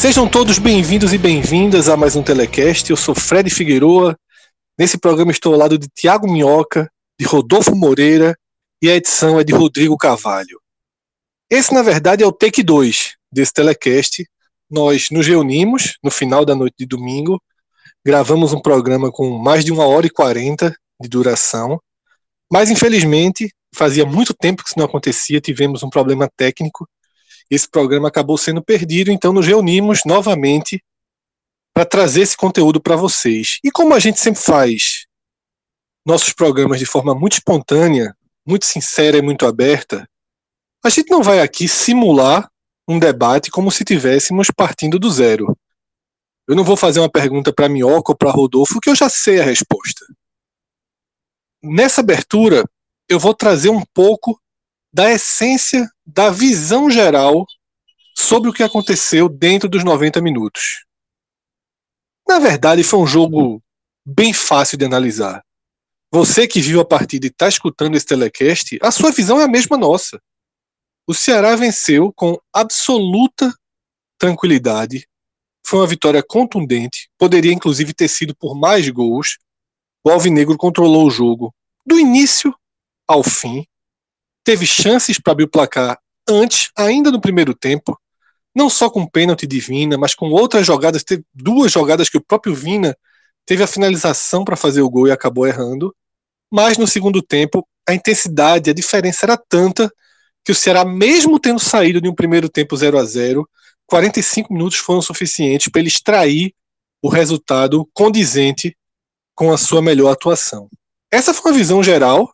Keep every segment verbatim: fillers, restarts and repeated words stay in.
Sejam todos bem-vindos e bem-vindas a mais um Telecast. Eu sou Fred Figueiroa. Nesse programa estou ao lado de Tiago Minhoca, de Rodolfo Moreira e a edição é de Rodrigo Carvalho. Esse, na verdade, é o take dois desse Telecast. Nós nos reunimos no final da noite de domingo, gravamos um programa com mais de uma hora e quarenta de duração, mas, infelizmente, fazia muito tempo que isso não acontecia, tivemos um problema técnico. Esse programa acabou sendo perdido, então nos reunimos novamente para trazer esse conteúdo para vocês. E como a gente sempre faz nossos programas de forma muito espontânea, muito sincera e muito aberta, a gente não vai aqui simular um debate como se estivéssemos partindo do zero. Eu não vou fazer uma pergunta para Minhoca ou para Rodolfo, que eu já sei a resposta. Nessa abertura, eu vou trazer um pouco da essência, da visão geral sobre o que aconteceu dentro dos noventa minutos. Na verdade, foi um jogo bem fácil de analisar. Você que viu a partida e está escutando esse telecast, a sua visão é a mesma nossa. O Ceará venceu com absoluta tranquilidade. Foi uma vitória contundente. Poderia, inclusive, ter sido por mais gols. O Alvinegro controlou o jogo do início ao fim. Teve chances para abrir o placar antes, ainda no primeiro tempo, não só com o pênalti de Vina, mas com outras jogadas. Teve duas jogadas que o próprio Vina teve a finalização para fazer o gol e acabou errando, mas no segundo tempo a intensidade, a diferença era tanta que o Ceará, mesmo tendo saído de um primeiro tempo zero a zero, quarenta e cinco minutos foram suficientes para ele extrair o resultado condizente com a sua melhor atuação. Essa foi uma visão geral.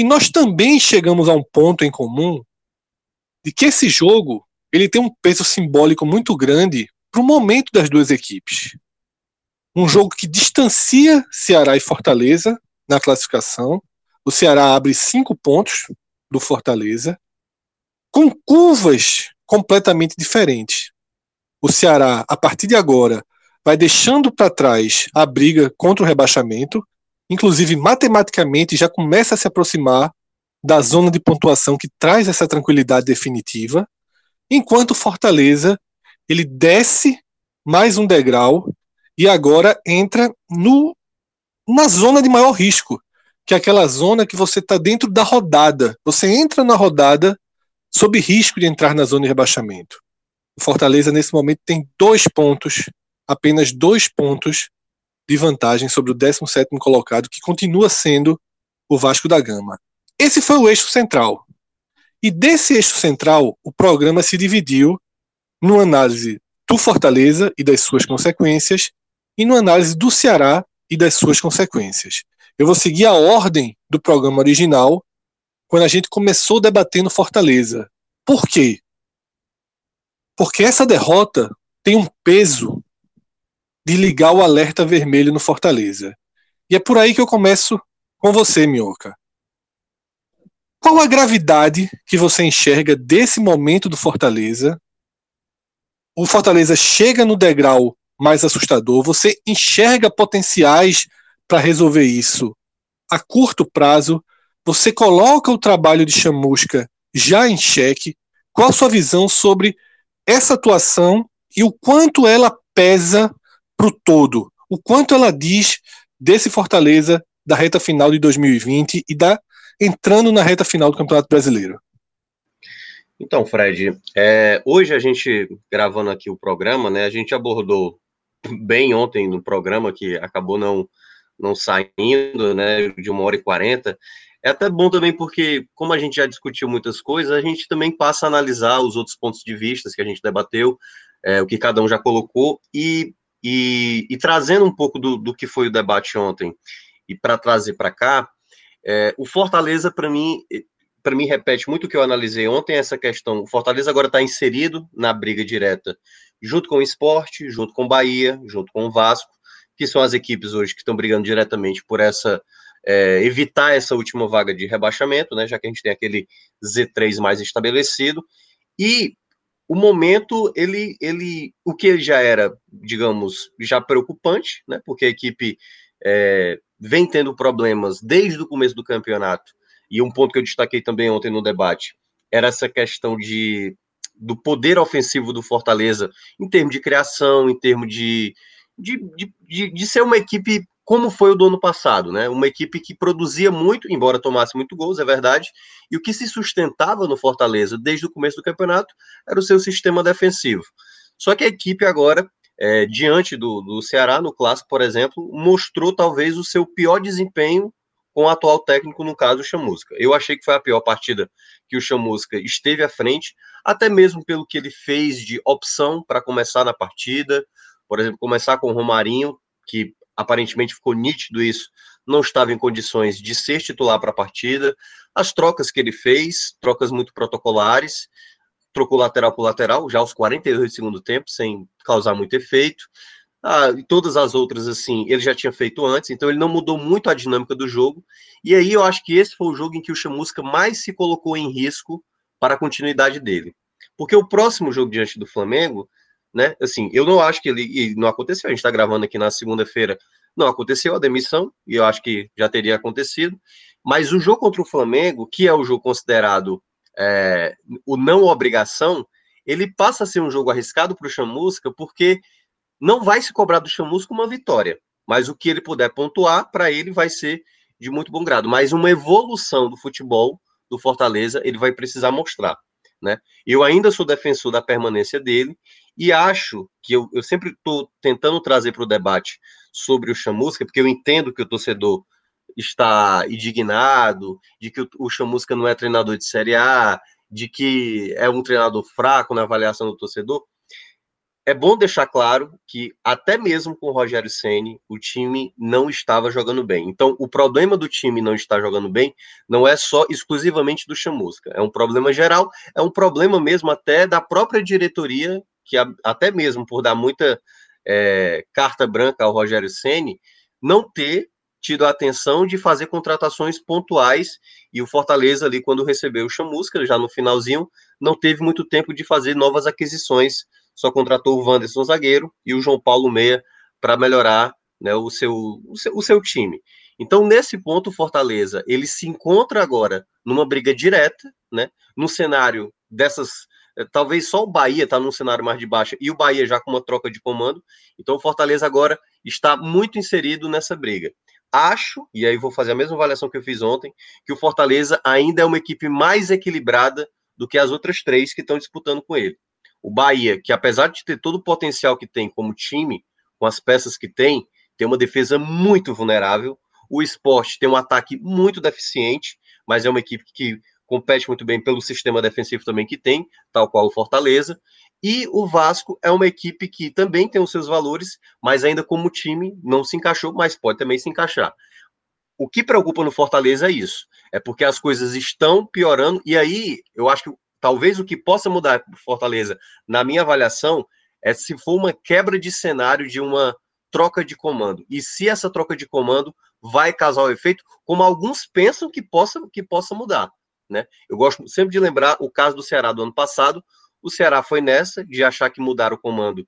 E nós também chegamos a um ponto em comum de que esse jogo ele tem um peso simbólico muito grande para o momento das duas equipes. Um jogo que distancia Ceará e Fortaleza na classificação. O Ceará abre cinco pontos do Fortaleza, com curvas completamente diferentes. O Ceará, a partir de agora, vai deixando para trás a briga contra o rebaixamento, inclusive matematicamente já começa a se aproximar da zona de pontuação que traz essa tranquilidade definitiva, enquanto Fortaleza ele desce mais um degrau e agora entra no, na zona de maior risco, que é aquela zona que você está dentro da rodada, você entra na rodada sob risco de entrar na zona de rebaixamento. O Fortaleza nesse momento tem dois pontos, apenas dois pontos, de vantagem sobre o décimo sétimo colocado, que continua sendo o Vasco da Gama. Esse foi o eixo central. E desse eixo central, o programa se dividiu numa análise do Fortaleza e das suas consequências e numa análise do Ceará e das suas consequências. Eu vou seguir a ordem do programa original quando a gente começou debatendo Fortaleza. Por quê? Porque essa derrota tem um peso de ligar o alerta vermelho no Fortaleza. E é por aí que eu começo com você, Minhoca. Qual a gravidade que você enxerga desse momento do Fortaleza? O Fortaleza chega no degrau mais assustador, você enxerga potenciais para resolver isso a curto prazo, você coloca o trabalho de Chamusca já em xeque. Qual a sua visão sobre essa atuação e o quanto ela pesa para o todo, o quanto ela diz desse Fortaleza da reta final de dois mil e vinte e da entrando na reta final do Campeonato Brasileiro? Então, Fred, é, hoje a gente, gravando aqui o programa, né, a gente abordou bem ontem no programa, que acabou não, não saindo, né, de uma hora e quarenta, É até bom também porque, como a gente já discutiu muitas coisas, a gente também passa a analisar os outros pontos de vista que a gente debateu, é, o que cada um já colocou, e, e, e trazendo um pouco do, do que foi o debate ontem, e para trazer para cá, é, o Fortaleza, para mim, para mim, repete muito o que eu analisei ontem, essa questão, o Fortaleza agora está inserido na briga direta, junto com o Sport, junto com o Bahia, junto com o Vasco, que são as equipes hoje que estão brigando diretamente por essa... É, evitar essa última vaga de rebaixamento, né, já que a gente tem aquele Z três mais estabelecido, e o momento, ele, ele, o que já era, digamos, já preocupante, né, porque a equipe é, vem tendo problemas desde o começo do campeonato, e um ponto que eu destaquei também ontem no debate, era essa questão de, do poder ofensivo do Fortaleza, em termos de criação, em termos de, de, de, de, de ser uma equipe como foi o do ano passado, né? Uma equipe que produzia muito, embora tomasse muito gols, é verdade, e o que se sustentava no Fortaleza desde o começo do campeonato era o seu sistema defensivo. Só que a equipe agora, é, diante do, do Ceará, no Clássico, por exemplo, mostrou talvez o seu pior desempenho com o atual técnico, no caso, o Chamusca. Eu achei que foi a pior partida que o Chamusca esteve à frente, até mesmo pelo que ele fez de opção para começar na partida, por exemplo, começar com o Romarinho, que... aparentemente ficou nítido isso, não estava em condições de ser titular para a partida, as trocas que ele fez, trocas muito protocolares, trocou lateral por lateral, já aos quarenta e oito do segundo tempo, sem causar muito efeito, ah, e todas as outras, assim, ele já tinha feito antes, então ele não mudou muito a dinâmica do jogo, e aí eu acho que esse foi o jogo em que o Chamusca mais se colocou em risco para a continuidade dele, porque o próximo jogo diante do Flamengo, né? Assim, eu não acho que ele... E não aconteceu, a gente está gravando aqui na segunda-feira, não aconteceu a demissão, e eu acho que já teria acontecido, mas o jogo contra o Flamengo, que é o jogo considerado é, o não obrigação, ele passa a ser um jogo arriscado para o Chamusca, porque não vai se cobrar do Chamusca uma vitória, mas o que ele puder pontuar, para ele vai ser de muito bom grado, mas uma evolução do futebol do Fortaleza, ele vai precisar mostrar, né? Eu ainda sou defensor da permanência dele, e acho que eu, eu sempre estou tentando trazer para o debate sobre o Chamusca, porque eu entendo que o torcedor está indignado, de que o, o Chamusca não é treinador de Série A, de que é um treinador fraco na avaliação do torcedor. É bom deixar claro que até mesmo com o Rogério Ceni, o time não estava jogando bem. Então, o problema do time não estar jogando bem não é só exclusivamente do Chamusca. É um problema geral, é um problema mesmo até da própria diretoria, que até mesmo por dar muita é, carta branca ao Rogério Ceni, não ter tido a atenção de fazer contratações pontuais, e o Fortaleza ali, quando recebeu o Chamusca, já no finalzinho, não teve muito tempo de fazer novas aquisições, só contratou o Wanderson, zagueiro, e o João Paulo, meia, para melhorar, né, o, seu, o, seu, o seu time. Então, nesse ponto, o Fortaleza, ele se encontra agora numa briga direta, né, num cenário dessas... Talvez só o Bahia está num cenário mais de baixa, e o Bahia já com uma troca de comando. Então o Fortaleza agora está muito inserido nessa briga. Acho, e aí vou fazer a mesma avaliação que eu fiz ontem, que o Fortaleza ainda é uma equipe mais equilibrada do que as outras três que estão disputando com ele. O Bahia, que apesar de ter todo o potencial que tem como time, com as peças que tem, tem uma defesa muito vulnerável. O Sport tem um ataque muito deficiente, mas é uma equipe que... compete muito bem pelo sistema defensivo também que tem, tal qual o Fortaleza, e o Vasco é uma equipe que também tem os seus valores, mas ainda como time não se encaixou, mas pode também se encaixar. O que preocupa no Fortaleza é isso, é porque as coisas estão piorando, e aí eu acho que talvez o que possa mudar para o Fortaleza, na minha avaliação, é se for uma quebra de cenário de uma troca de comando, e se essa troca de comando vai causar o efeito, como alguns pensam que possa, que possa mudar. Né? Eu gosto sempre de lembrar o caso do Ceará do ano passado. O Ceará foi nessa de achar que mudar o comando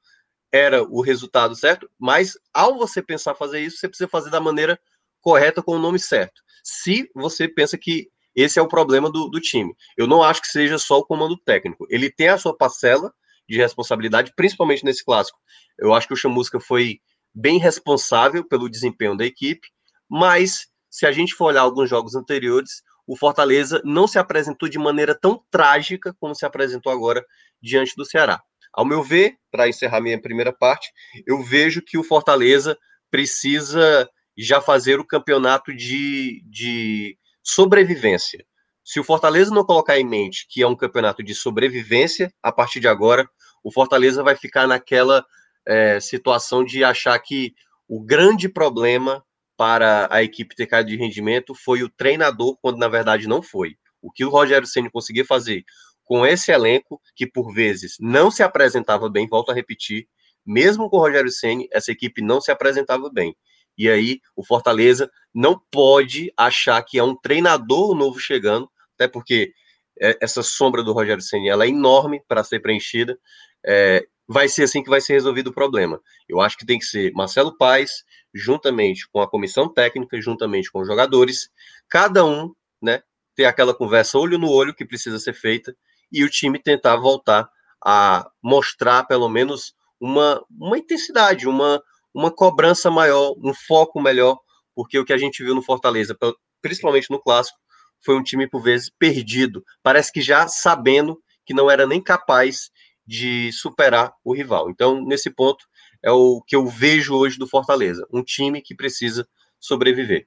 era o resultado certo, mas ao você pensar fazer isso, você precisa fazer da maneira correta, com o nome certo, se você pensa que esse é o problema do, do time. Eu não acho que seja só o comando técnico, ele tem a sua parcela de responsabilidade, principalmente nesse clássico. Eu acho que o Chamusca foi bem responsável pelo desempenho da equipe, mas se a gente for olhar alguns jogos anteriores, o Fortaleza não se apresentou de maneira tão trágica como se apresentou agora diante do Ceará. Ao meu ver, para encerrar minha primeira parte, eu vejo que o Fortaleza precisa já fazer o campeonato de, de sobrevivência. Se o Fortaleza não colocar em mente que é um campeonato de sobrevivência, a partir de agora, o Fortaleza vai ficar naquela é, situação de achar que o grande problema para a equipe ter caído de rendimento foi o treinador, quando na verdade não foi. O que o Rogério Ceni conseguia fazer com esse elenco, que por vezes não se apresentava bem, volto a repetir, mesmo com o Rogério Ceni, essa equipe não se apresentava bem. E aí o Fortaleza não pode achar que é um treinador novo chegando, até porque essa sombra do Rogério Ceni ela é enorme para ser preenchida. É, vai ser assim que vai ser resolvido o problema. Eu acho que tem que ser Marcelo Paes, juntamente com a comissão técnica, juntamente com os jogadores, cada um, né, ter aquela conversa olho no olho que precisa ser feita e o time tentar voltar a mostrar pelo menos uma, uma intensidade, uma, uma cobrança maior, um foco melhor, porque o que a gente viu no Fortaleza, principalmente no Clássico, foi um time, por vezes, perdido. Parece que já sabendo que não era nem capaz de superar o rival. Então, nesse ponto, é o que eu vejo hoje do Fortaleza. Um time que precisa sobreviver.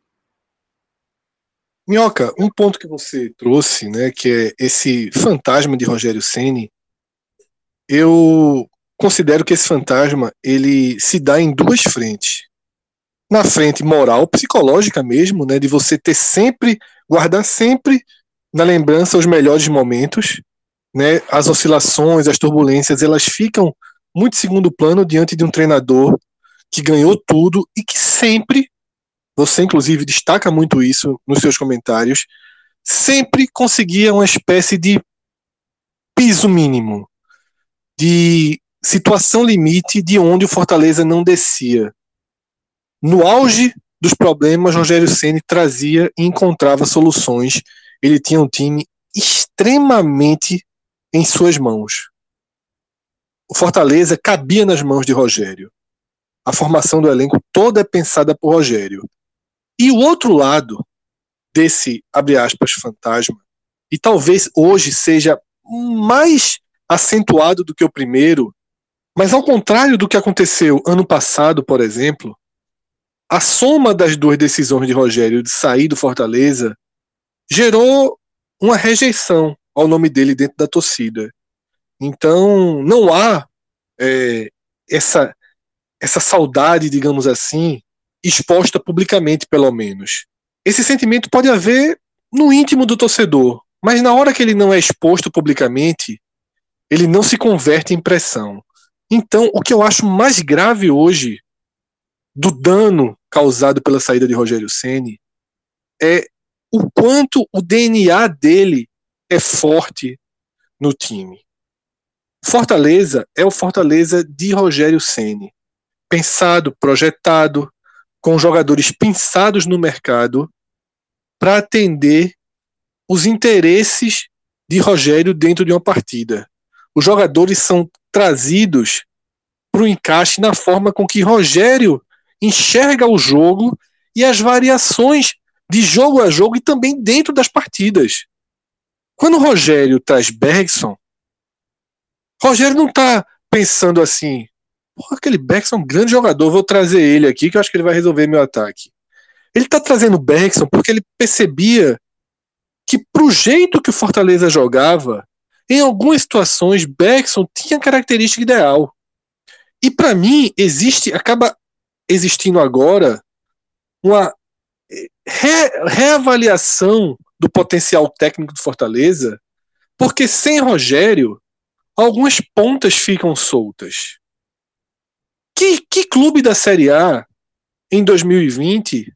Minhoca, um ponto que você trouxe, né, que é esse fantasma de Rogério Ceni, eu considero que esse fantasma ele se dá em duas frentes. Na frente moral, psicológica mesmo, né, de você ter sempre, guardar sempre na lembrança os melhores momentos, né, as oscilações, as turbulências, elas ficam muito segundo plano diante de um treinador que ganhou tudo e que sempre, você inclusive destaca muito isso nos seus comentários, sempre conseguia uma espécie de piso mínimo, de situação limite de onde o Fortaleza não descia. No auge dos problemas, Rogério Ceni trazia e encontrava soluções. Ele tinha um time extremamente em suas mãos. O Fortaleza cabia nas mãos de Rogério. A formação do elenco toda é pensada por Rogério. E o outro lado desse, abre aspas, fantasma, e talvez hoje seja mais acentuado do que o primeiro, mas ao contrário do que aconteceu ano passado, por exemplo, a soma das duas decisões de Rogério de sair do Fortaleza gerou uma rejeição ao nome dele dentro da torcida. Então, não há é, essa, essa saudade, digamos assim, exposta publicamente, pelo menos. Esse sentimento pode haver no íntimo do torcedor, mas na hora que ele não é exposto publicamente, ele não se converte em pressão. Então, o que eu acho mais grave hoje do dano causado pela saída de Rogério Ceni é o quanto o D N A dele é forte no time. Fortaleza é o Fortaleza de Rogério Ceni, pensado, projetado, com jogadores pensados no mercado para atender os interesses de Rogério dentro de uma partida. Os jogadores são trazidos para o encaixe na forma com que Rogério enxerga o jogo e as variações de jogo a jogo e também dentro das partidas. Quando o Rogério traz Bergson, Rogério não está pensando assim, porra, aquele Bergson é um grande jogador, vou trazer ele aqui que eu acho que ele vai resolver meu ataque. Ele está trazendo Bergson porque ele percebia que pro jeito que o Fortaleza jogava, em algumas situações, Bergson tinha a característica ideal. E para mim, existe, acaba existindo agora uma re, reavaliação do potencial técnico do Fortaleza, porque sem Rogério, algumas pontas ficam soltas. Que, que clube da Série A, em dois mil e vinte,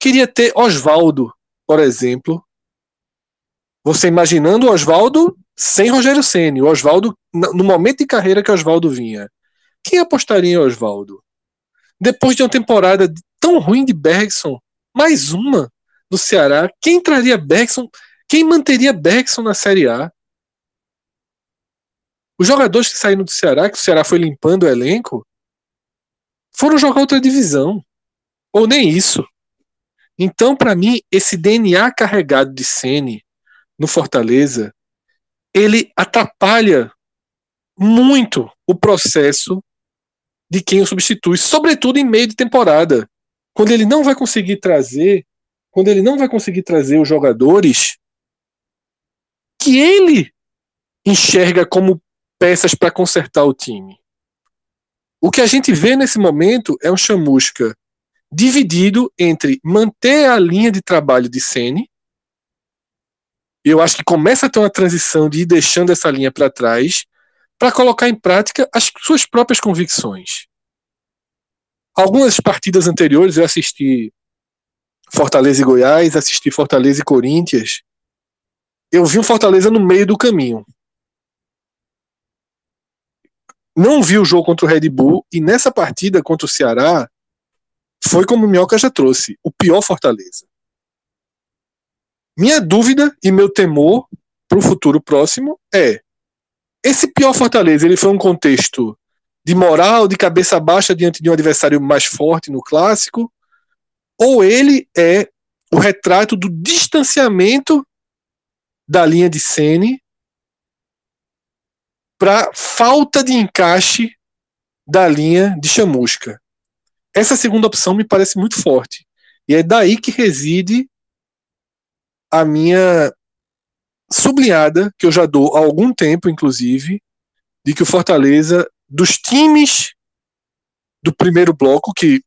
queria ter Oswaldo, por exemplo? Você imaginando o Oswaldo sem Rogério Ceni, o Oswaldo, no momento de carreira que o Oswaldo vinha. Quem apostaria em Oswaldo? Depois de uma temporada tão ruim de Bergson, mais uma do Ceará, quem traria Bergson? Quem manteria Bergson na Série A? Os jogadores que saíram do Ceará, que o Ceará foi limpando o elenco, foram jogar outra divisão. Ou nem isso. Então, para mim, esse D N A carregado de Ceni no Fortaleza, ele atrapalha muito o processo de quem o substitui, sobretudo em meio de temporada, quando ele não vai conseguir trazer quando ele não vai conseguir trazer os jogadores que ele enxerga como peças para consertar o time. O que a gente vê nesse momento é um Chamusca dividido entre manter a linha de trabalho de Ceni. Eu acho que começa a ter uma transição de ir deixando essa linha para trás para colocar em prática as suas próprias convicções. Algumas partidas anteriores eu assisti Fortaleza e Goiás, assisti Fortaleza e Corinthians. Eu vi o Fortaleza no meio do caminho. Não vi o jogo contra o Red Bull e nessa partida contra o Ceará foi, como o Minhoca já trouxe, o pior Fortaleza. Minha dúvida e meu temor para o futuro próximo é: esse pior Fortaleza, ele foi um contexto de moral, de cabeça baixa diante de um adversário mais forte no clássico, ou ele é o retrato do distanciamento da linha de Ceni para falta de encaixe da linha de Chamusca? Essa segunda opção me parece muito forte. E é daí que reside a minha sublinhada, que eu já dou há algum tempo, inclusive, de que o Fortaleza, dos times do primeiro bloco, que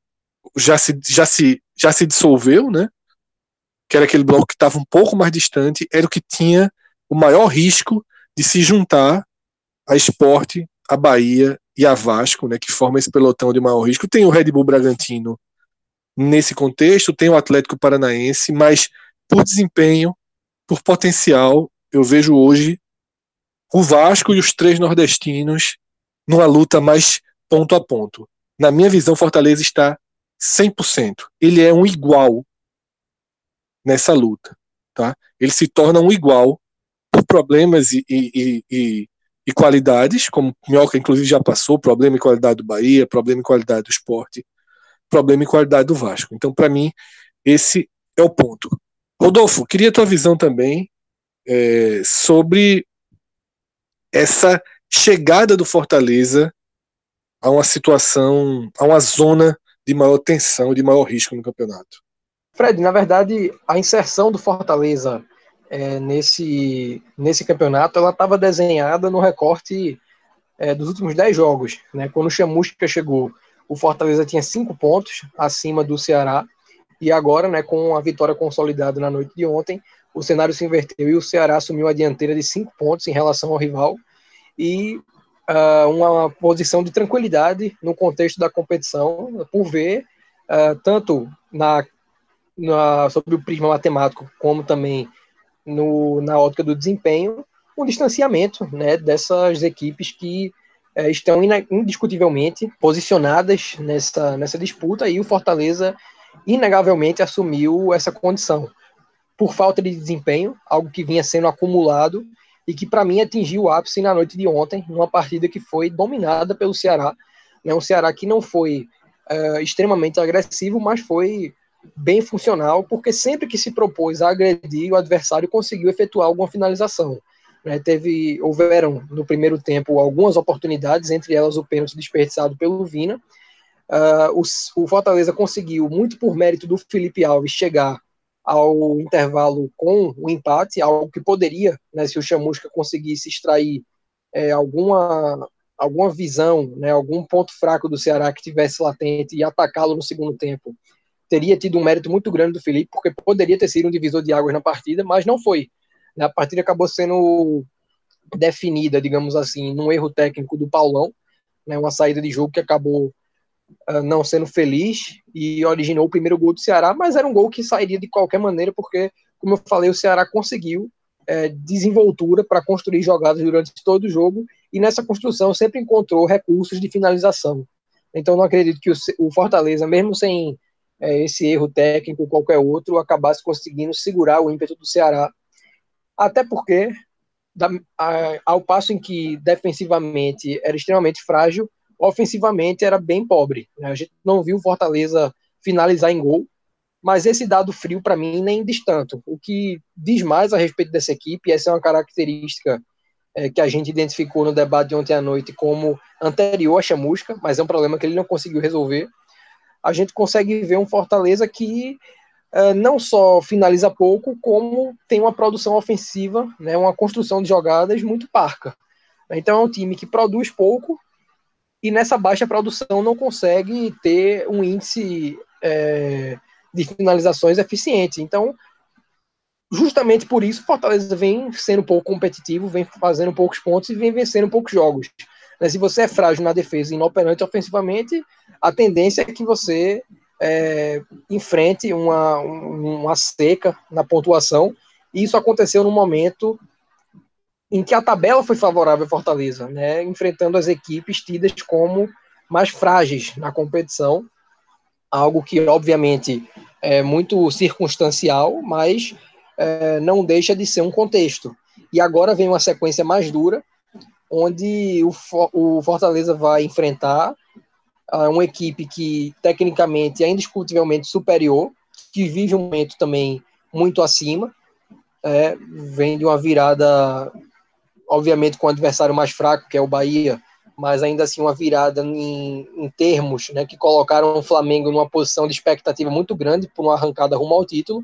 já se, já se, já se dissolveu, né? Que era aquele bloco que estava um pouco mais distante, era o que tinha o maior risco de se juntar a Sport, a Bahia e a Vasco, né, que forma esse pelotão de maior risco. Tem o Red Bull Bragantino nesse contexto, tem o Atlético Paranaense, mas por desempenho, por potencial, eu vejo hoje o Vasco e os três nordestinos numa luta mais ponto a ponto. Na minha visão, Fortaleza está cem por cento. Ele é um igual nessa luta. Tá? Ele se torna um igual por problemas e, e, e, e qualidades, como o Minhoca inclusive já passou, problema e qualidade do Bahia, problema e qualidade do Sport, problema e qualidade do Vasco. Então, para mim, esse é o ponto. Rodolfo, queria a tua visão também é, sobre essa chegada do Fortaleza a uma situação, a uma zona de maior tensão, de maior risco no campeonato. Fred, na verdade, a inserção do Fortaleza é, nesse, nesse campeonato, ela estava desenhada no recorte é, dos últimos dez jogos. Né? Quando o Chamusca chegou, o Fortaleza tinha cinco pontos acima do Ceará. E agora, né, com a vitória consolidada na noite de ontem, o cenário se inverteu e o Ceará assumiu a dianteira de cinco pontos em relação ao rival e uh, uma posição de tranquilidade no contexto da competição, por ver, uh, tanto na, na, sobre o prisma matemático como também no, na ótica do desempenho, um distanciamento, né, dessas equipes que uh, estão indiscutivelmente posicionadas nessa, nessa disputa, e o Fortaleza inegavelmente assumiu essa condição por falta de desempenho, algo que vinha sendo acumulado e que para mim atingiu o ápice na noite de ontem, numa partida que foi dominada pelo Ceará, né? Um Ceará que não foi uh, extremamente agressivo, mas foi bem funcional, porque sempre que se propôs a agredir, o adversário conseguiu efetuar alguma finalização, né? Teve, houveram no primeiro tempo algumas oportunidades, entre elas o pênalti desperdiçado pelo Vina. Uh, o, o Fortaleza conseguiu, muito por mérito do Felipe Alves, chegar ao intervalo com o empate, algo que poderia, né, se o Chamusca conseguisse extrair é, alguma, alguma visão, né, algum ponto fraco do Ceará que tivesse latente e atacá-lo no segundo tempo, teria tido um mérito muito grande do Felipe, porque poderia ter sido um divisor de águas na partida, mas não foi. A partida acabou sendo definida, digamos assim, num erro técnico do Paulão, né, uma saída de jogo que acabou não sendo feliz e originou o primeiro gol do Ceará, mas era um gol que sairia de qualquer maneira, porque, como eu falei, o Ceará conseguiu é, desenvoltura para construir jogadas durante todo o jogo, e nessa construção sempre encontrou recursos de finalização. Então não acredito que o, o Fortaleza, mesmo sem é, esse erro técnico ou qualquer outro, acabasse conseguindo segurar o ímpeto do Ceará, até porque da, a, ao passo em que defensivamente era extremamente frágil, ofensivamente era bem pobre, né? A gente não viu o Fortaleza finalizar em gol, mas esse dado frio para mim nem diz tanto. O que diz mais a respeito dessa equipe, essa é uma característica é, que a gente identificou no debate de ontem à noite como anterior à Chamusca, mas é um problema que ele não conseguiu resolver. A gente consegue ver um Fortaleza que uh, não só finaliza pouco, como tem uma produção ofensiva, né, uma construção de jogadas muito parca. Então é um time que produz pouco e nessa baixa produção não consegue ter um índice é, de finalizações eficiente. Então, justamente por isso, Fortaleza vem sendo pouco competitivo, vem fazendo poucos pontos e vem vencendo poucos jogos. Se você é frágil na defesa e inoperante ofensivamente, a tendência é que você é, enfrente uma, uma seca na pontuação, e isso aconteceu no momento em que a tabela foi favorável a Fortaleza, né, enfrentando as equipes tidas como mais frágeis na competição, algo que obviamente é muito circunstancial, mas é, não deixa de ser um contexto. E agora vem uma sequência mais dura, onde o Fortaleza vai enfrentar uma equipe que tecnicamente é indiscutivelmente superior, que vive um momento também muito acima, é, vem de uma virada, obviamente, com o adversário mais fraco, que é o Bahia, mas ainda assim uma virada em, em termos, né, que colocaram o Flamengo numa posição de expectativa muito grande por uma arrancada rumo ao título.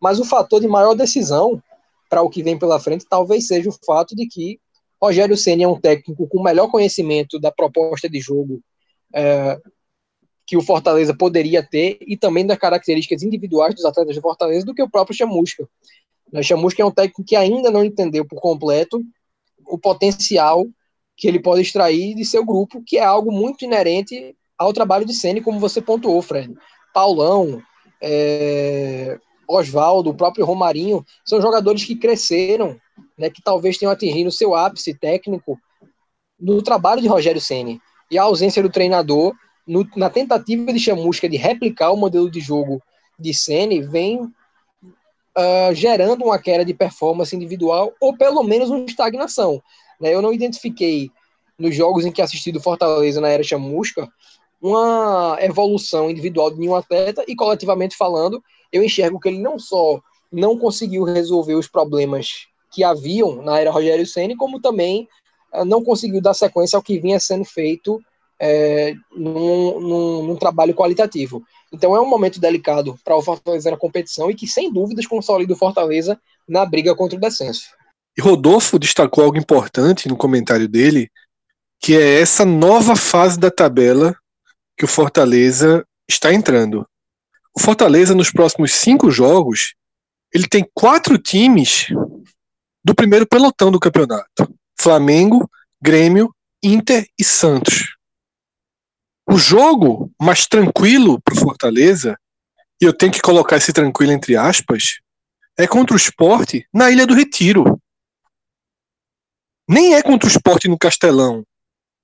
Mas o fator de maior decisão para o que vem pela frente talvez seja o fato de que Rogério Ceni é um técnico com o melhor conhecimento da proposta de jogo é, que o Fortaleza poderia ter, e também das características individuais dos atletas do Fortaleza, do que o próprio Chamusca. O Chamusca é um técnico que ainda não entendeu por completo o potencial que ele pode extrair de seu grupo, que é algo muito inerente ao trabalho de Ceni, como você pontuou, Fred. Paulão, é, Oswaldo, o próprio Romarinho, são jogadores que cresceram, né, que talvez tenham atingido seu ápice técnico no trabalho de Rogério Ceni, e a ausência do treinador no, na tentativa de Chamusca de replicar o modelo de jogo de Ceni vem uh, gerando uma queda de performance individual, ou pelo menos uma estagnação, né? Eu não identifiquei nos jogos em que assisti do Fortaleza na era Chamusca uma evolução individual de nenhum atleta, e coletivamente falando eu enxergo que ele não só não conseguiu resolver os problemas que haviam na era Rogério Ceni, como também não conseguiu dar sequência ao que vinha sendo feito é, num, num, num trabalho qualitativo. Então é um momento delicado para o Fortaleza na competição e que, sem dúvidas, consolida o Fortaleza na briga contra o descenso. E Rodolfo destacou algo importante no comentário dele, que é essa nova fase da tabela que o Fortaleza está entrando. O Fortaleza, nos próximos cinco jogos, ele tem quatro times do primeiro pelotão do campeonato: Flamengo, Grêmio, Inter e Santos. O jogo mais tranquilo para o Fortaleza, e eu tenho que colocar esse tranquilo entre aspas, é contra o Sport na Ilha do Retiro. Nem é contra o Sport no Castelão,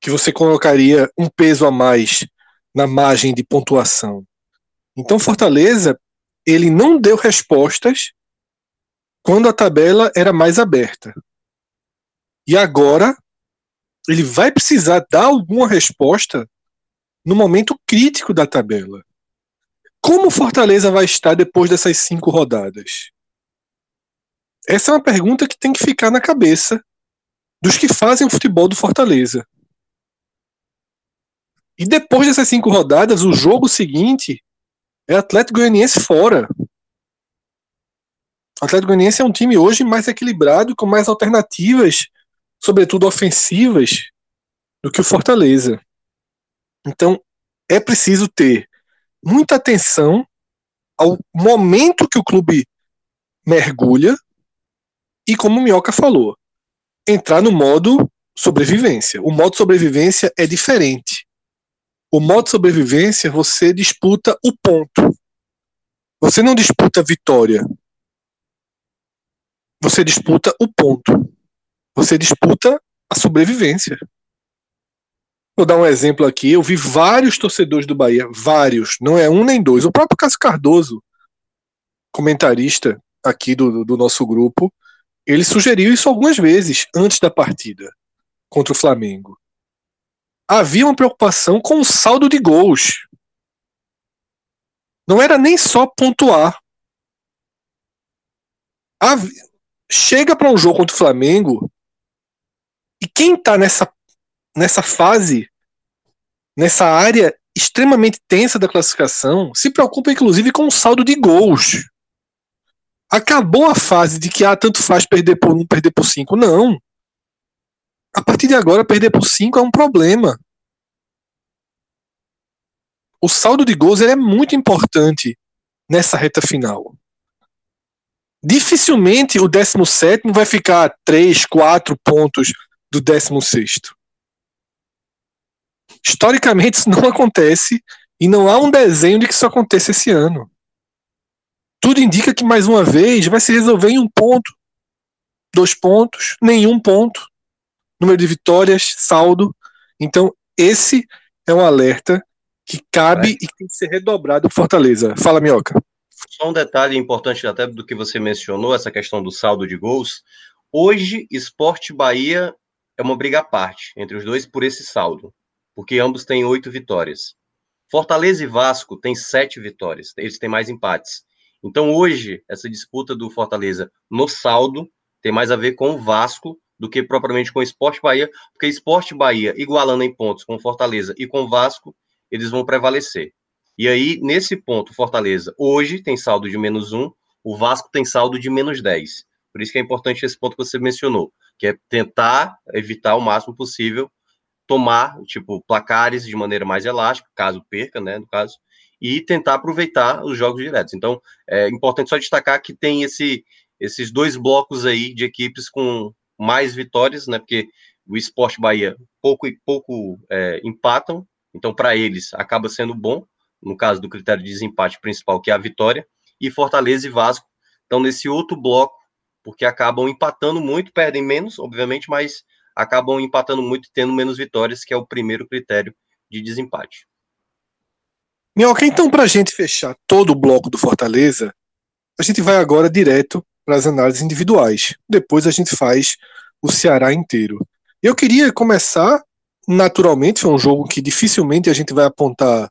que você colocaria um peso a mais na margem de pontuação. Então Fortaleza, ele não deu respostas quando a tabela era mais aberta. E agora, ele vai precisar dar alguma resposta no momento crítico da tabela. Como o Fortaleza vai estar depois dessas cinco rodadas? Essa é uma pergunta que tem que ficar na cabeça dos que fazem o futebol do Fortaleza. E depois dessas cinco rodadas, o jogo seguinte é Atlético Goianiense fora. O Atlético Goianiense é um time hoje mais equilibrado, com mais alternativas, sobretudo ofensivas, do que o Fortaleza. Então, é preciso ter muita atenção ao momento que o clube mergulha e, como o Minhoca falou, entrar no modo sobrevivência. O modo sobrevivência é diferente. O modo sobrevivência, você disputa o ponto. Você não disputa a vitória. Você disputa o ponto. Você disputa a sobrevivência. Vou dar um exemplo aqui. Eu vi vários torcedores do Bahia. Vários. Não é um nem dois. O próprio Cássio Cardoso, comentarista aqui do, do nosso grupo, ele sugeriu isso algumas vezes antes da partida contra o Flamengo. Havia uma preocupação com o saldo de gols. Não era nem só pontuar. Havia... Chega para um jogo contra o Flamengo e quem está nessa, nessa fase, nessa área extremamente tensa da classificação, se preocupa inclusive com o saldo de gols. Acabou a fase de que ah, tanto faz perder por um, perder por cinco. Não. A partir de agora, perder por cinco é um problema. O saldo de gols ele é muito importante nessa reta final. Dificilmente o décimo sétimo vai ficar três, quatro pontos do décimo sexto. Historicamente isso não acontece e não há um desenho de que isso aconteça esse ano. Tudo indica que mais uma vez vai se resolver em um ponto, dois pontos, nenhum ponto, número de vitórias, saldo. Então esse é um alerta que cabe é. e tem que ser redobrado por Fortaleza. Fala, Minhoca. Só um detalhe importante até do que você mencionou, essa questão do saldo de gols. Hoje, Sport e Bahia é uma briga à parte entre os dois por esse saldo, porque ambos têm oito vitórias. Fortaleza e Vasco têm sete vitórias, eles têm mais empates. Então, hoje, essa disputa do Fortaleza no saldo tem mais a ver com o Vasco do que propriamente com o Sport Bahia, porque Sport Bahia, igualando em pontos com Fortaleza e com o Vasco, eles vão prevalecer. E aí, nesse ponto, Fortaleza hoje tem saldo de menos um, o Vasco tem saldo de menos dez. Por isso que é importante esse ponto que você mencionou, que é tentar evitar o máximo possível tomar, tipo, placares de maneira mais elástica, caso perca, né, no caso, e tentar aproveitar os jogos diretos. Então, é importante só destacar que tem esse, esses dois blocos aí de equipes com mais vitórias, né, porque o Sport Bahia pouco e pouco é, empatam, então, para eles, acaba sendo bom, no caso do critério de desempate principal, que é a vitória, e Fortaleza e Vasco estão nesse outro bloco, porque acabam empatando muito, perdem menos, obviamente, mas acabam empatando muito e tendo menos vitórias, que é o primeiro critério de desempate. Minhoca, então, para a gente fechar todo o bloco do Fortaleza, a gente vai agora direto para as análises individuais. Depois a gente faz o Ceará inteiro. Eu queria começar... Naturalmente, foi um jogo que dificilmente a gente vai apontar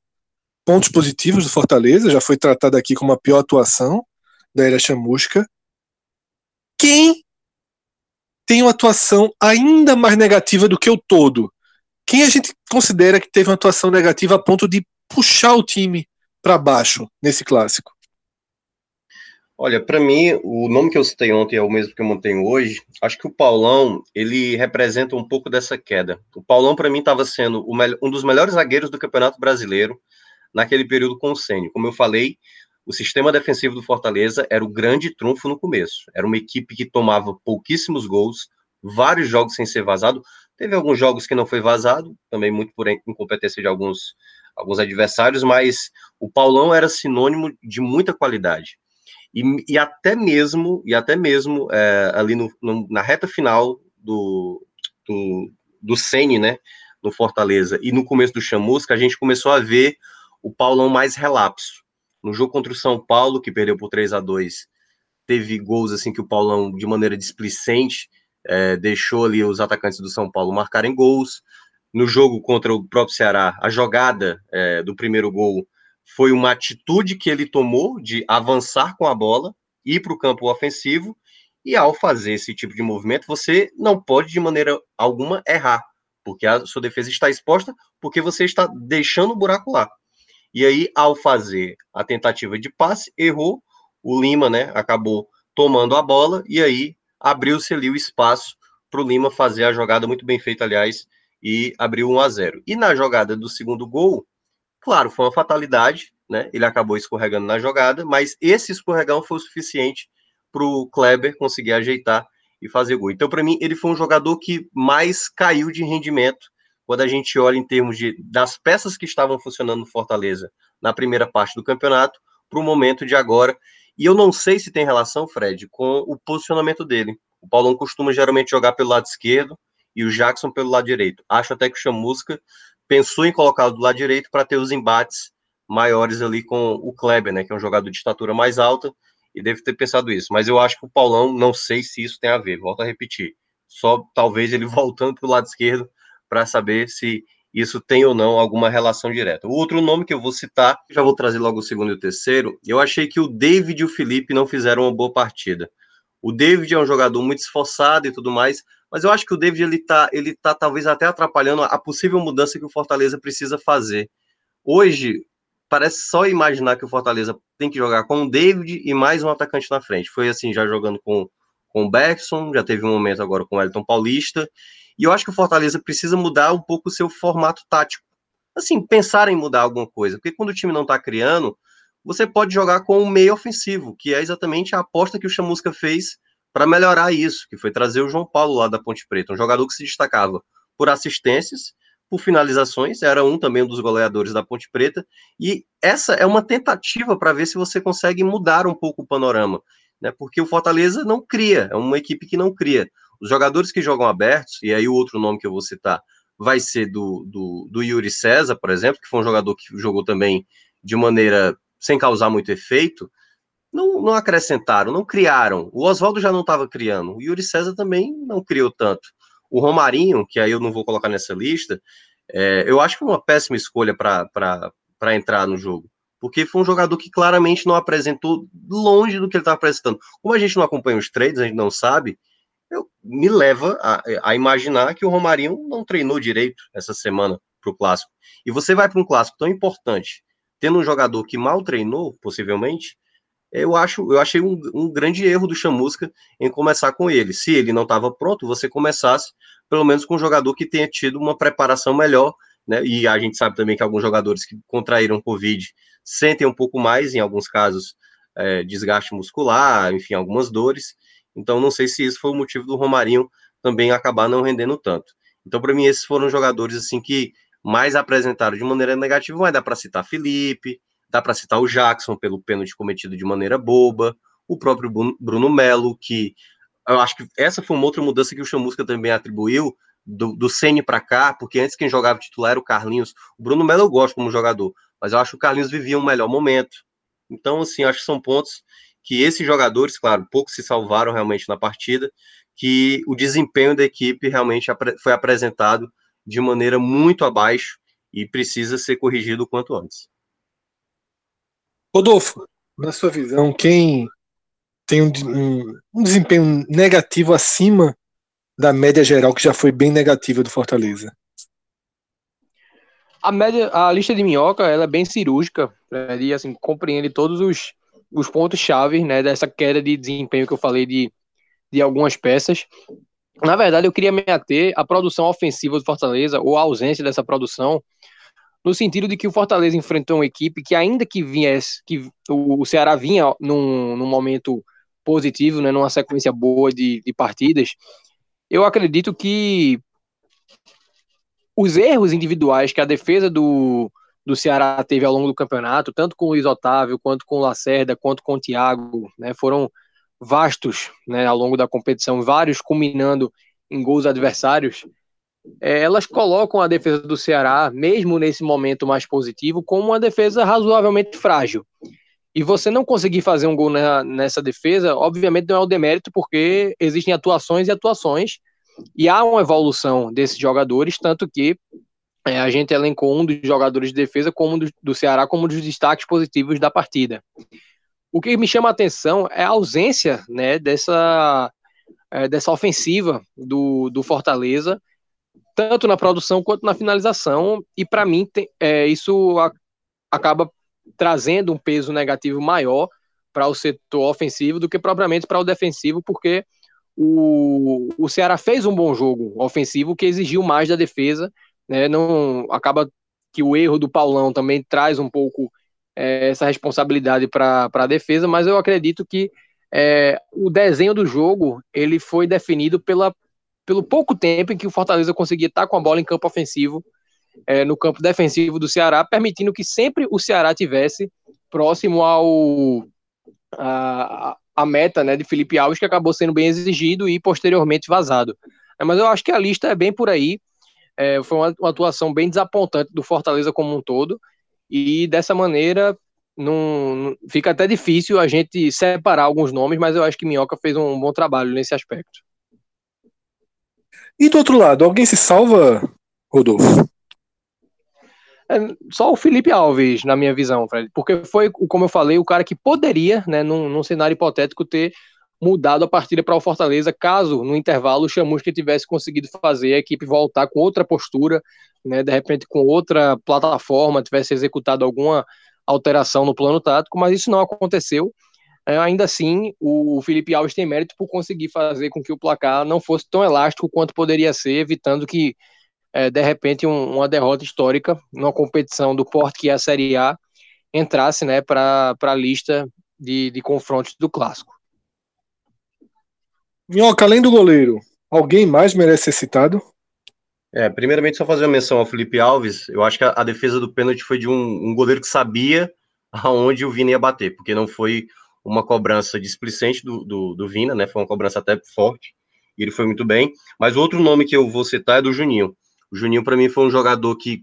pontos positivos do Fortaleza, já foi tratado aqui como a pior atuação da era Chamusca. Quem tem uma atuação ainda mais negativa do que o todo? Quem a gente considera que teve uma atuação negativa a ponto de puxar o time para baixo nesse clássico? Olha, para mim, o nome que eu citei ontem é o mesmo que eu mantenho hoje. Acho que o Paulão, ele representa um pouco dessa queda. O Paulão, para mim, estava sendo o me- um dos melhores zagueiros do Campeonato Brasileiro naquele período com o Ceni. Como eu falei, o sistema defensivo do Fortaleza era o grande trunfo no começo. Era uma equipe que tomava pouquíssimos gols, vários jogos sem ser vazado. Teve alguns jogos que não foi vazado, também muito por incompetência de alguns, alguns adversários, mas o Paulão era sinônimo de muita qualidade. E, e até mesmo, e até mesmo é, ali no, no, na reta final do, do, do Ceni, né, no Fortaleza, e no começo do Chamusca, a gente começou a ver o Paulão mais relapso. No jogo contra o São Paulo, que perdeu por três a dois, teve gols assim que o Paulão, de maneira displicente, é, deixou ali os atacantes do São Paulo marcarem gols. No jogo contra o próprio Ceará, a jogada é, do primeiro gol, foi uma atitude que ele tomou de avançar com a bola, ir para o campo ofensivo, e ao fazer esse tipo de movimento, você não pode de maneira alguma errar, porque a sua defesa está exposta, porque você está deixando o buraco lá. E aí, ao fazer a tentativa de passe, errou, o Lima, né, acabou tomando a bola, e aí abriu-se ali o espaço para o Lima fazer a jogada muito bem feita, aliás, e abriu um a zero. E na jogada do segundo gol, claro, foi uma fatalidade, né? Ele acabou escorregando na jogada, mas esse escorregão foi o suficiente para o Kleber conseguir ajeitar e fazer gol. Então, para mim, ele foi um jogador que mais caiu de rendimento quando a gente olha em termos de, das peças que estavam funcionando no Fortaleza na primeira parte do campeonato para o momento de agora. E eu não sei se tem relação, Fred, com o posicionamento dele. O Paulão costuma geralmente jogar pelo lado esquerdo e o Jackson pelo lado direito. Acho até que o Chamusca pensou em colocá-lo do lado direito para ter os embates maiores ali com o Kleber, né, que é um jogador de estatura mais alta, e deve ter pensado isso. Mas eu acho que o Paulão, não sei se isso tem a ver, volto a repetir. Só talvez ele voltando para o lado esquerdo para saber se isso tem ou não alguma relação direta. O outro nome que eu vou citar, já vou trazer logo o segundo e o terceiro, eu achei que o David e o Felipe não fizeram uma boa partida. O David é um jogador muito esforçado e tudo mais, mas eu acho que o David, ele tá, ele tá talvez até atrapalhando a possível mudança que o Fortaleza precisa fazer. Hoje, parece só imaginar que o Fortaleza tem que jogar com o David e mais um atacante na frente. Foi assim, já jogando com, com o Bergson, já teve um momento agora com o Elton Paulista. E eu acho que o Fortaleza precisa mudar um pouco o seu formato tático. Assim, pensar em mudar alguma coisa. Porque quando o time não está criando, você pode jogar com o meio ofensivo, que é exatamente a aposta que o Chamusca fez para melhorar isso, que foi trazer o João Paulo lá da Ponte Preta, um jogador que se destacava por assistências, por finalizações, era um também um dos goleadores da Ponte Preta, e essa é uma tentativa para ver se você consegue mudar um pouco o panorama, né? Porque o Fortaleza não cria, é uma equipe que não cria. Os jogadores que jogam abertos, e aí o outro nome que eu vou citar vai ser do, do, do Yuri César, por exemplo, que foi um jogador que jogou também de maneira sem causar muito efeito, não, não acrescentaram, não criaram. O Oswaldo já não estava criando, o Yuri César também não criou tanto. O Romarinho, que aí eu não vou colocar nessa lista, é, eu acho que é uma péssima escolha para entrar no jogo, porque foi um jogador que claramente não apresentou longe do que ele estava apresentando. Como a gente não acompanha os trades, a gente não sabe, eu, me leva a, a imaginar que o Romarinho não treinou direito essa semana para o Clássico. E você vai para um Clássico tão importante, tendo um jogador que mal treinou, possivelmente, eu, acho, eu achei um, um grande erro do Chamusca em começar com ele. Se ele não estava pronto, você começasse pelo menos com um jogador que tenha tido uma preparação melhor, né? E a gente sabe também que alguns jogadores que contraíram Covid sentem um pouco mais, em alguns casos, é, desgaste muscular, enfim, algumas dores. Então, não sei se isso foi o motivo do Romarinho também acabar não rendendo tanto. Então, para mim, esses foram jogadores assim que mais apresentaram de maneira negativa, mas dá para citar Felipe, dá para citar o Jackson pelo pênalti cometido de maneira boba, o próprio Bruno Melo, que eu acho que essa foi uma outra mudança que o Chamusca também atribuiu, do, do Ceni para cá, porque antes quem jogava titular era o Carlinhos. O Bruno Melo eu gosto como jogador, mas eu acho que o Carlinhos vivia um melhor momento. Então, assim, acho que são pontos que esses jogadores, claro, poucos se salvaram realmente na partida, que o desempenho da equipe realmente foi apresentado de maneira muito abaixo e precisa ser corrigido o quanto antes. Rodolfo, na sua visão, quem tem um, um, um desempenho negativo acima da média geral, que já foi bem negativa do Fortaleza? A, média, a lista de Minhoca ela é bem cirúrgica, né, e assim, compreende todos os, os pontos-chave, né, dessa queda de desempenho que eu falei de, de algumas peças. Na verdade, eu queria me ater à produção ofensiva do Fortaleza, ou à ausência dessa produção, no sentido de que o Fortaleza enfrentou uma equipe que, ainda que viesse, que o Ceará vinha num, num momento positivo, né, numa sequência boa de, de partidas, eu acredito que os erros individuais que a defesa do, do Ceará teve ao longo do campeonato, tanto com o Luiz Otávio, quanto com o Lacerda, quanto com o Thiago, né, foram vastos, né, ao longo da competição, vários culminando em gols adversários, é, elas colocam a defesa do Ceará, mesmo nesse momento mais positivo, como uma defesa razoavelmente frágil. E você não conseguir fazer um gol na, nessa defesa, obviamente não é um demérito, porque existem atuações e atuações, e há uma evolução desses jogadores, tanto que é, a gente elencou um dos jogadores de defesa como do, do Ceará como um dos destaques positivos da partida. O que me chama a atenção é a ausência, né, dessa, é, dessa ofensiva do, do Fortaleza, tanto na produção quanto na finalização, e para mim tem, é, isso a, acaba trazendo um peso negativo maior para o setor ofensivo do que propriamente para o defensivo, porque o, o Ceará fez um bom jogo ofensivo que exigiu mais da defesa, né, não, acaba que o erro do Paulão também traz um pouco essa responsabilidade para a defesa, mas eu acredito que é, o desenho do jogo ele foi definido pela, pelo pouco tempo em que o Fortaleza conseguia estar com a bola em campo ofensivo, é, no campo defensivo do Ceará, permitindo que sempre o Ceará tivesse próximo ao a, a meta, né, de Felipe Alves, que acabou sendo bem exigido e posteriormente vazado. É, mas eu acho que a lista é bem por aí, é, foi uma, uma atuação bem desapontante do Fortaleza como um todo. E dessa maneira não, fica até difícil a gente separar alguns nomes, mas eu acho que Minhoca fez um bom trabalho nesse aspecto. E do outro lado, alguém se salva, Rodolfo? É, só o Felipe Alves, na minha visão, Fred, porque foi, como eu falei, o cara que poderia, né, num, num cenário hipotético, ter mudado a partida para o Fortaleza, caso no intervalo o Chamusca tivesse conseguido fazer a equipe voltar com outra postura, né, de repente com outra plataforma tivesse executado alguma alteração no plano tático, mas isso não aconteceu. Ainda assim, o Felipe Alves tem mérito por conseguir fazer com que o placar não fosse tão elástico quanto poderia ser, evitando que, é, de repente, um, uma derrota histórica numa competição do porte que é a Série A entrasse, né, para a lista de, de confrontos do Clássico. Minhoca, além do goleiro, alguém mais merece ser citado? É, primeiramente, só fazer uma menção ao Felipe Alves. Eu acho que a, a defesa do pênalti foi de um, um goleiro que sabia aonde o Vina ia bater, porque não foi uma cobrança displicente do, do, do Vina, né? Foi uma cobrança até forte, e ele foi muito bem. Mas outro nome que eu vou citar é do Juninho. O Juninho, para mim, foi um jogador que,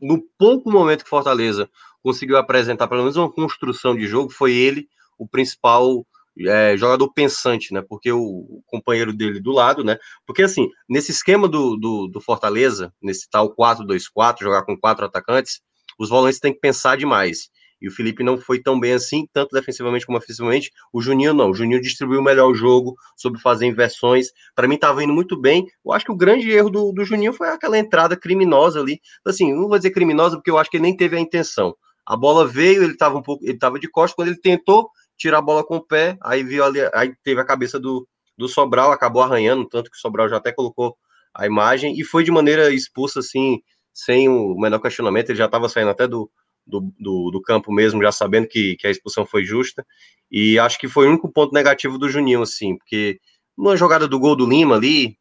no pouco momento que Fortaleza conseguiu apresentar, pelo menos uma construção de jogo, foi ele o principal... É, jogador pensante, né? Porque o companheiro dele do lado, né? Porque assim, nesse esquema do, do, do Fortaleza, nesse tal quatro dois quatro, jogar com quatro atacantes, os volantes têm que pensar demais. E o Felipe não foi tão bem assim, tanto defensivamente como ofensivamente. O Juninho não. O Juninho distribuiu melhor o jogo, soube fazer inversões. Para mim, estava indo muito bem. Eu acho que o grande erro do, do Juninho foi aquela entrada criminosa ali. Assim, não vou dizer criminosa, porque eu acho que ele nem teve a intenção. A bola veio, ele estava um pouco, ele estava de costas, quando ele tentou tirar a bola com o pé, aí viu ali, aí teve a cabeça do, do Sobral, acabou arranhando, tanto que o Sobral já até colocou a imagem, e foi de maneira expulsa, assim, sem o menor questionamento. Ele já estava saindo até do, do, do, do campo mesmo, já sabendo que, que a expulsão foi justa, e acho que foi o único ponto negativo do Juninho, assim, porque numa jogada do gol do Lima ali,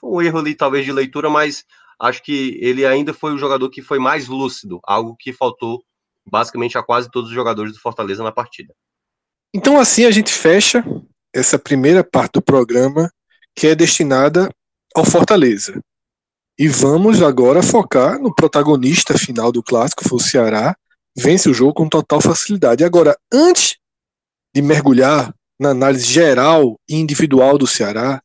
foi um erro ali, talvez, de leitura, mas acho que ele ainda foi o jogador que foi mais lúcido, algo que faltou, basicamente, a quase todos os jogadores do Fortaleza na partida. Então assim a gente fecha essa primeira parte do programa que é destinada ao Fortaleza. E vamos agora focar no protagonista final do clássico, foi o Ceará, vence o jogo com total facilidade. Agora, antes de mergulhar na análise geral e individual do Ceará,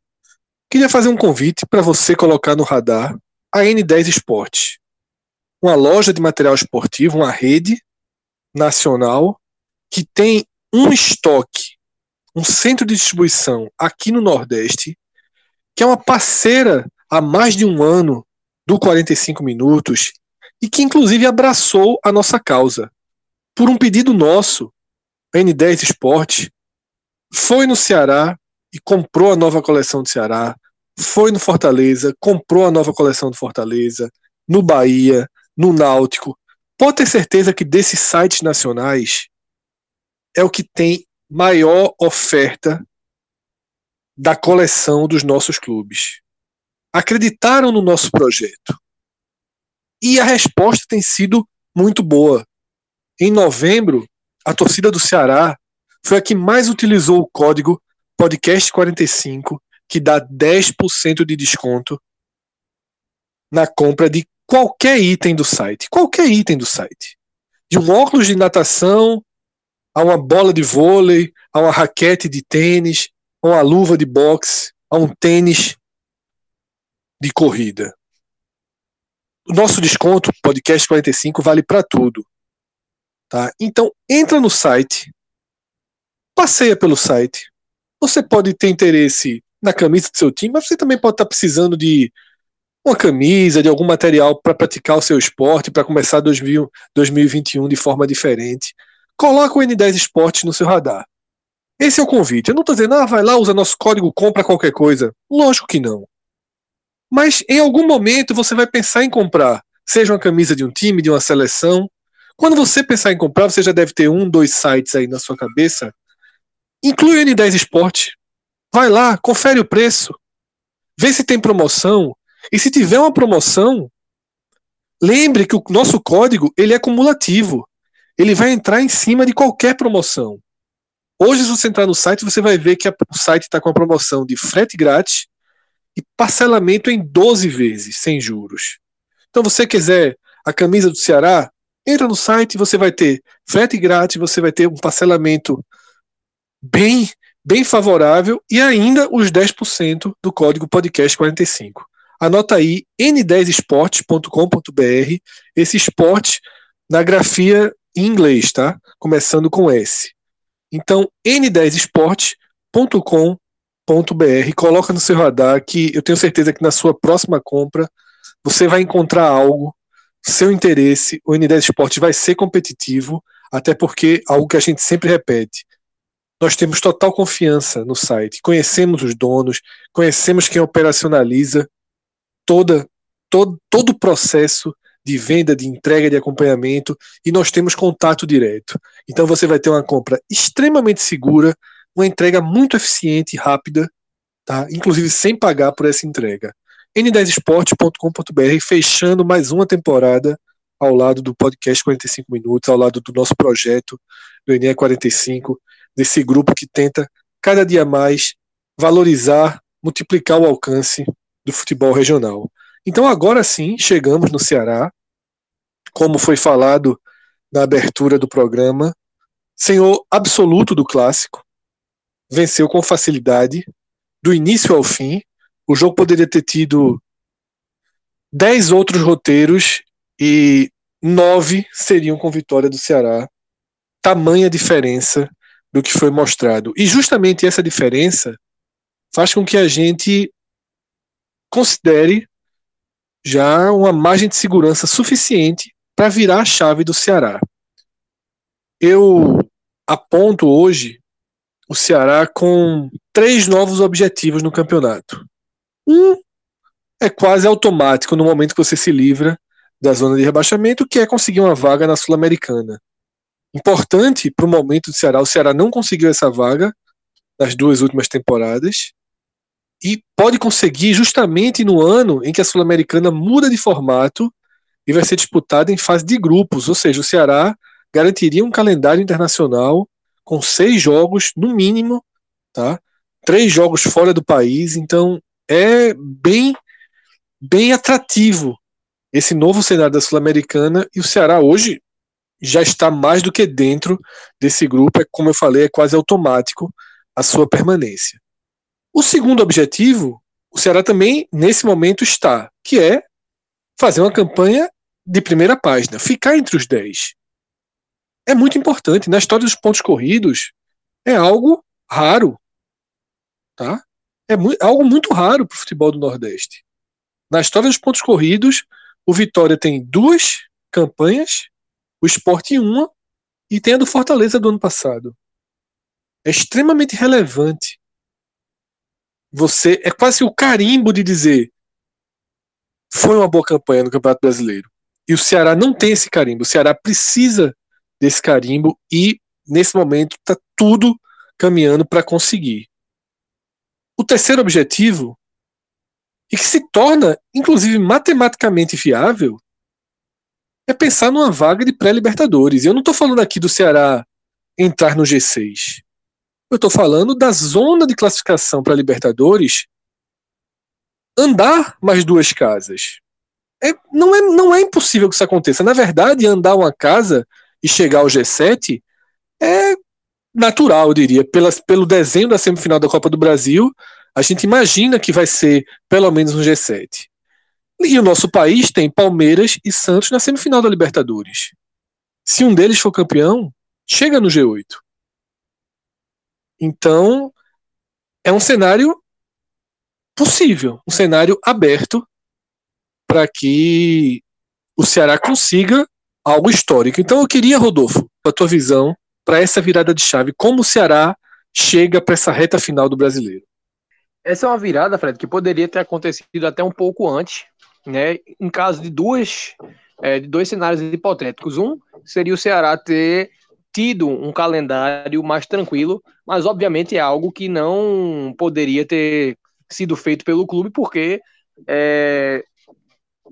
queria fazer um convite para você colocar no radar a N dez Sport, uma loja de material esportivo, uma rede nacional que tem um estoque, um centro de distribuição aqui no Nordeste, que é uma parceira há mais de um ano do quarenta e cinco minutos e que inclusive abraçou a nossa causa. Por um pedido nosso, a N dez Sport foi no Ceará e comprou a nova coleção do Ceará, foi no Fortaleza, comprou a nova coleção do Fortaleza, no Bahia, no Náutico. Pode ter certeza que desses sites nacionais é o que tem maior oferta da coleção dos nossos clubes. Acreditaram no nosso projeto. E a resposta tem sido muito boa. Em novembro, a torcida do Ceará foi a que mais utilizou o código podcast quarenta e cinco, que dá dez por cento de desconto na compra de qualquer item do site. Qualquer item do site. De um óculos de natação a uma bola de vôlei, a uma raquete de tênis, a uma luva de boxe, a um tênis de corrida. O nosso desconto, podcast quarenta e cinco, vale para tudo. Tá? Então, entra no site, passeia pelo site. Você pode ter interesse na camisa do seu time, mas você também pode estar precisando de uma camisa, de algum material para praticar o seu esporte, para começar dois mil, dois mil e vinte e um de forma diferente. Coloca o N dez Esportes no seu radar. Esse é o convite. Eu não estou dizendo, ah, vai lá, usa nosso código, compra qualquer coisa. Lógico que não. Mas em algum momento você vai pensar em comprar, seja uma camisa de um time, de uma seleção. Quando você pensar em comprar, você já deve ter um, dois sites aí na sua cabeça. Inclui o N dez Esportes. Vai lá, confere o preço. Vê se tem promoção. E se tiver uma promoção, lembre que o nosso código ele é cumulativo. Ele vai entrar em cima de qualquer promoção. Hoje, se você entrar no site, você vai ver que a, o site está com a promoção de frete grátis e parcelamento em doze vezes, sem juros. Então, se você quiser a camisa do Ceará, entra no site, você vai ter frete grátis, você vai ter um parcelamento bem, bem favorável e ainda os dez por cento do código podcast quarenta e cinco. Anota aí, n dez esportes ponto com ponto b r, esse esporte na grafia em inglês, tá? Começando com S. Então, n dez esportes ponto com ponto b r, coloca no seu radar que eu tenho certeza que na sua próxima compra você vai encontrar algo seu interesse, o N dez Sport vai ser competitivo, até porque, algo que a gente sempre repete, nós temos total confiança no site, conhecemos os donos, conhecemos quem operacionaliza toda, todo, todo o processo de venda, de entrega, de acompanhamento, e nós temos contato direto. Então você vai ter uma compra extremamente segura, uma entrega muito eficiente e rápida, tá? Inclusive sem pagar por essa entrega. n dez esporte ponto com ponto b r, fechando mais uma temporada ao lado do podcast quarenta e cinco minutos, ao lado do nosso projeto do N E quarenta e cinco, desse grupo que tenta cada dia mais valorizar, multiplicar o alcance do futebol regional. Então agora sim, chegamos no Ceará, como foi falado na abertura do programa, senhor absoluto do clássico, venceu com facilidade, do início ao fim. O jogo poderia ter tido dez outros roteiros e nove seriam com vitória do Ceará. Tamanha diferença do que foi mostrado. E justamente essa diferença faz com que a gente considere já uma margem de segurança suficiente para virar a chave do Ceará. Eu aponto hoje o Ceará com três novos objetivos no campeonato. Um é quase automático no momento que você se livra da zona de rebaixamento, que é conseguir uma vaga na Sul-Americana. Importante para o momento do Ceará, o Ceará não conseguiu essa vaga nas duas últimas temporadas, e pode conseguir justamente no ano em que a Sul-Americana muda de formato e vai ser disputada em fase de grupos, ou seja, o Ceará garantiria um calendário internacional com seis jogos, no mínimo, tá? Três jogos fora do país, então é bem, bem atrativo esse novo cenário da Sul-Americana, e o Ceará hoje já está mais do que dentro desse grupo, é, como eu falei, é quase automático a sua permanência. O segundo objetivo, o Ceará também, nesse momento, está, que é fazer uma campanha de primeira página, ficar entre os dez. É muito importante, na história dos pontos corridos, é algo raro, tá? É mu- algo muito raro para o futebol do Nordeste. Na história dos pontos corridos, o Vitória tem duas campanhas, o Sport em uma, e tem a do Fortaleza do ano passado. É extremamente relevante. Você é quase o carimbo de dizer foi uma boa campanha no Campeonato Brasileiro. E o Ceará não tem esse carimbo. O Ceará precisa desse carimbo e, nesse momento, está tudo caminhando para conseguir. O terceiro objetivo, e que se torna, inclusive, matematicamente viável, é pensar numa vaga de pré-Libertadores. E eu não estou falando aqui do Ceará entrar no G seis. Eu estou falando da zona de classificação para Libertadores andar mais duas casas. É, não, é, não é impossível que isso aconteça. Na verdade, andar uma casa e chegar ao G sete é natural, eu diria. Pelas, pelo desenho da semifinal da Copa do Brasil, a gente imagina que vai ser pelo menos um G sete. E o nosso país tem Palmeiras e Santos na semifinal da Libertadores. Se um deles for campeão, chega no G oito. Então, é um cenário possível, um cenário aberto para que o Ceará consiga algo histórico. Então eu queria, Rodolfo, a tua visão para essa virada de chave, como o Ceará chega para essa reta final do Brasileiro. Essa é uma virada, Fred, que poderia ter acontecido até um pouco antes, né? Em caso de duas, é, de dois cenários hipotéticos. Um seria o Ceará ter tido um calendário mais tranquilo, mas obviamente é algo que não poderia ter sido feito pelo clube, porque é,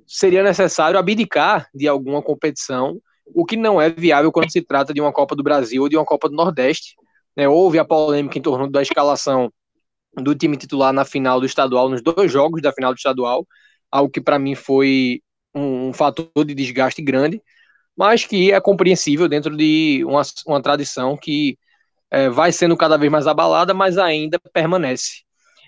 seria necessário abdicar de alguma competição, o que não é viável quando se trata de uma Copa do Brasil ou de uma Copa do Nordeste, né? Houve a polêmica em torno da escalação do time titular na final do estadual, nos dois jogos da final do estadual, algo que para mim foi um, um fator de desgaste grande, mas que é compreensível dentro de uma, uma tradição que é, vai sendo cada vez mais abalada, mas ainda permanece,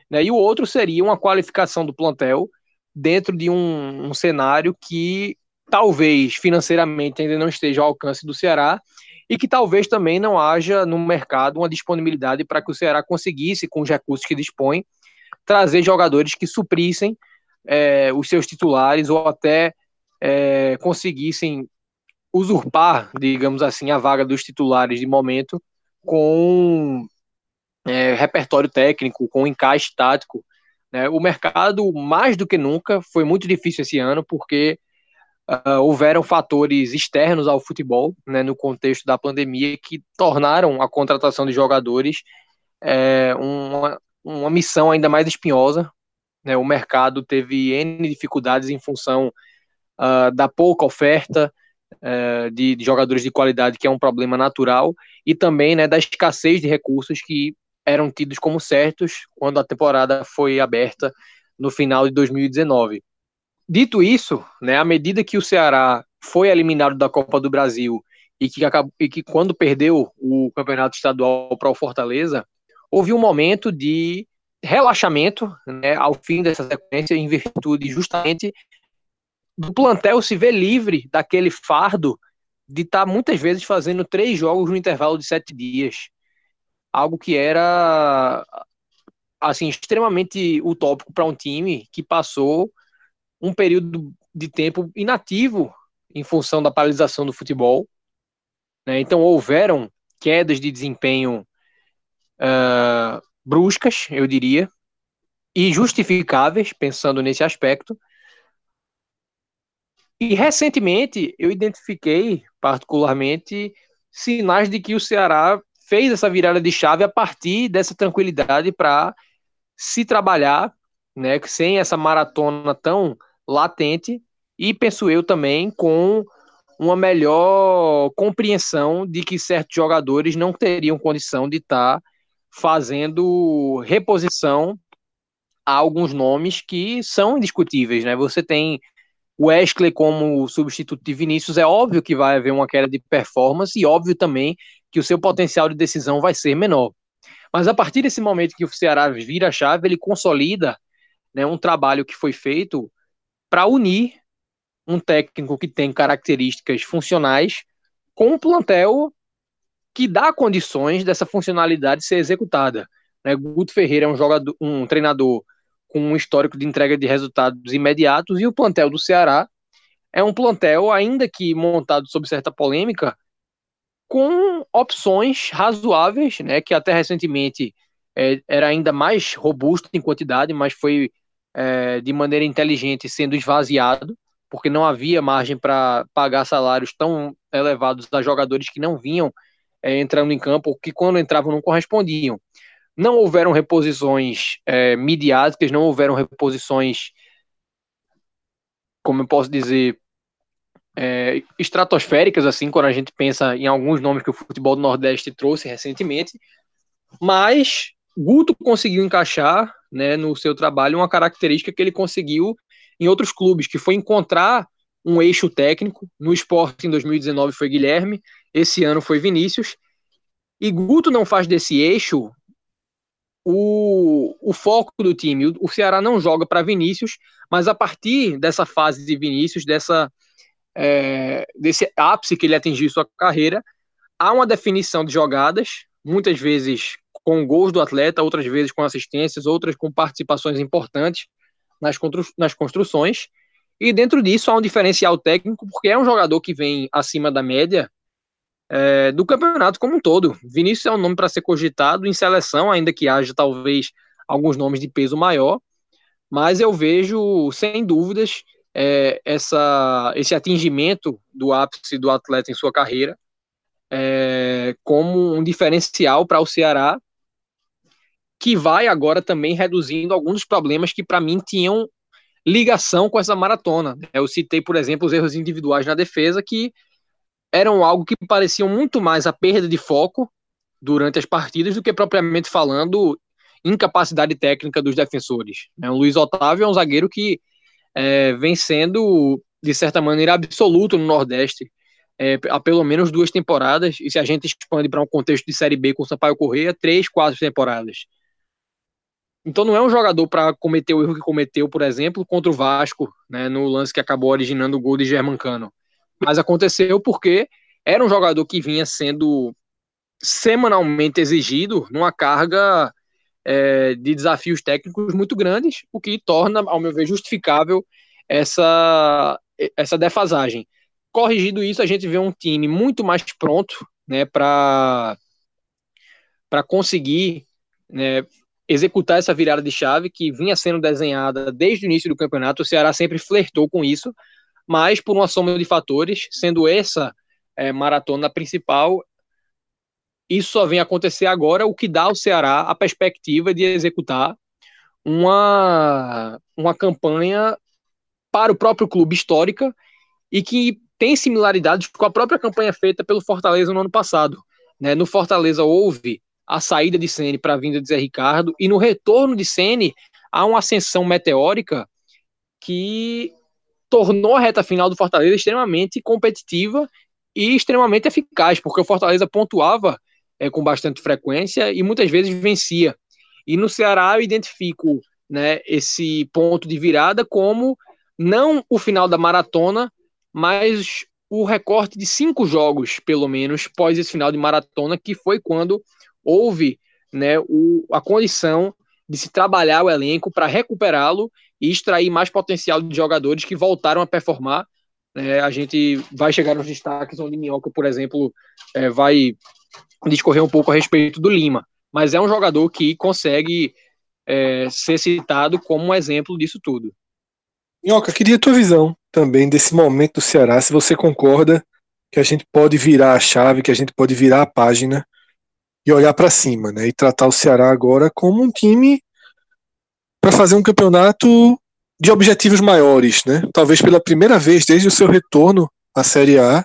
né? E o outro seria uma qualificação do plantel dentro de um, um cenário que talvez financeiramente ainda não esteja ao alcance do Ceará e que talvez também não haja no mercado uma disponibilidade para que o Ceará conseguisse, com os recursos que dispõe, trazer jogadores que suprissem é, os seus titulares ou até é, conseguissem usurpar, digamos assim, a vaga dos titulares de momento com é, repertório técnico, com encaixe tático. Né? O mercado, mais do que nunca, foi muito difícil esse ano, porque uh, houveram fatores externos ao futebol, né, no contexto da pandemia, que tornaram a contratação de jogadores é, uma, uma missão ainda mais espinhosa. Né? O mercado teve N dificuldades em função uh, da pouca oferta, De, de jogadores de qualidade, que é um problema natural, e também, né, da escassez de recursos que eram tidos como certos quando a temporada foi aberta no final de dois mil e dezenove. Dito isso, né, à medida que o Ceará foi eliminado da Copa do Brasil e que, acabou, e que quando perdeu o Campeonato Estadual para o Fortaleza, houve um momento de relaxamento, né, ao fim dessa sequência, em virtude justamente do plantel se ver livre daquele fardo de estar muitas vezes fazendo três jogos no intervalo de sete dias. Algo que era assim, extremamente utópico para um time que passou um período de tempo inativo em função da paralisação do futebol. Né? Então houveram quedas de desempenho uh, bruscas, eu diria, e justificáveis, pensando nesse aspecto. E recentemente eu identifiquei, particularmente, sinais de que o Ceará fez essa virada de chave a partir dessa tranquilidade para se trabalhar, né, sem essa maratona tão latente, e penso eu também com uma melhor compreensão de que certos jogadores não teriam condição de estar tá fazendo reposição a alguns nomes que são indiscutíveis. Né? Você tem Wesley como substituto de Vinícius, é óbvio que vai haver uma queda de performance e óbvio também que o seu potencial de decisão vai ser menor. Mas a partir desse momento que o Ceará vira a chave, ele consolida, né, um trabalho que foi feito para unir um técnico que tem características funcionais com um plantel que dá condições dessa funcionalidade ser executada. Né? Guto Ferreira é um jogador, um treinador com um histórico de entrega de resultados imediatos, e o plantel do Ceará é um plantel, ainda que montado sob certa polêmica, com opções razoáveis, né, que até recentemente é, era ainda mais robusto em quantidade, mas foi é, de maneira inteligente sendo esvaziado, porque não havia margem para pagar salários tão elevados a jogadores que não vinham é, entrando em campo, ou que quando entravam não correspondiam. Não houveram reposições é, midiáticas, não houveram reposições, como eu posso dizer, é, estratosféricas, assim, quando a gente pensa em alguns nomes que o futebol do Nordeste trouxe recentemente, mas Guto conseguiu encaixar, né, no seu trabalho uma característica que ele conseguiu em outros clubes, que foi encontrar um eixo técnico. No Sport, em dois mil e dezenove, foi Guilherme, esse ano foi Vinícius, e Guto não faz desse eixo O, o foco do time. O Ceará não joga para Vinícius, mas a partir dessa fase de Vinícius, dessa, é, desse ápice que ele atingiu em sua carreira, há uma definição de jogadas, muitas vezes com gols do atleta, outras vezes com assistências, outras com participações importantes nas, constru, nas construções, e dentro disso há um diferencial técnico, porque é um jogador que vem acima da média É, do campeonato como um todo. Vinícius é um nome para ser cogitado em seleção, ainda que haja talvez alguns nomes de peso maior, mas eu vejo, sem dúvidas, é, essa, esse atingimento do ápice do atleta em sua carreira é, como um diferencial para o Ceará, que vai agora também reduzindo alguns problemas que para mim tinham ligação com essa maratona. Eu citei, por exemplo, os erros individuais na defesa, que eram algo que pareciam muito mais a perda de foco durante as partidas do que, propriamente falando, incapacidade técnica dos defensores. O Luiz Otávio é um zagueiro que é, vem sendo, de certa maneira, absoluto no Nordeste é, há pelo menos duas temporadas, e se a gente expande para um contexto de Série B com o Sampaio Corrêa, três, quatro temporadas. Então não é um jogador para cometer o erro que cometeu, por exemplo, contra o Vasco, né, no lance que acabou originando o gol de Germancano. Mas aconteceu porque era um jogador que vinha sendo semanalmente exigido numa carga é, de desafios técnicos muito grandes, o que torna, ao meu ver, justificável essa, essa defasagem. Corrigido isso, a gente vê um time muito mais pronto, né, para para conseguir, né, executar essa virada de chave que vinha sendo desenhada desde o início do campeonato. O Ceará sempre flertou com isso, mas por uma soma de fatores, sendo essa é, maratona principal, isso só vem acontecer agora, o que dá ao Ceará a perspectiva de executar uma, uma campanha para o próprio clube histórica e que tem similaridades com a própria campanha feita pelo Fortaleza no ano passado. Né? No Fortaleza houve a saída de Ceni para a vinda de Zé Ricardo e no retorno de Ceni há uma ascensão meteórica que tornou a reta final do Fortaleza extremamente competitiva e extremamente eficaz, porque o Fortaleza pontuava é, com bastante frequência e muitas vezes vencia. E no Ceará eu identifico, né, esse ponto de virada como não o final da maratona, mas o recorte de cinco jogos, pelo menos, pós esse final de maratona, que foi quando houve, né, o, a condição de se trabalhar o elenco para recuperá-lo e extrair mais potencial de jogadores que voltaram a performar. É, a gente vai chegar nos destaques onde Minhoca, por exemplo, é, vai discorrer um pouco a respeito do Lima, mas é um jogador que consegue é, ser citado como um exemplo disso tudo. Minhoca, queria a tua visão também desse momento do Ceará, se você concorda que a gente pode virar a chave, que a gente pode virar a página e olhar para cima, né, e tratar o Ceará agora como um time para fazer um campeonato de objetivos maiores, né? Talvez pela primeira vez desde o seu retorno à Série A,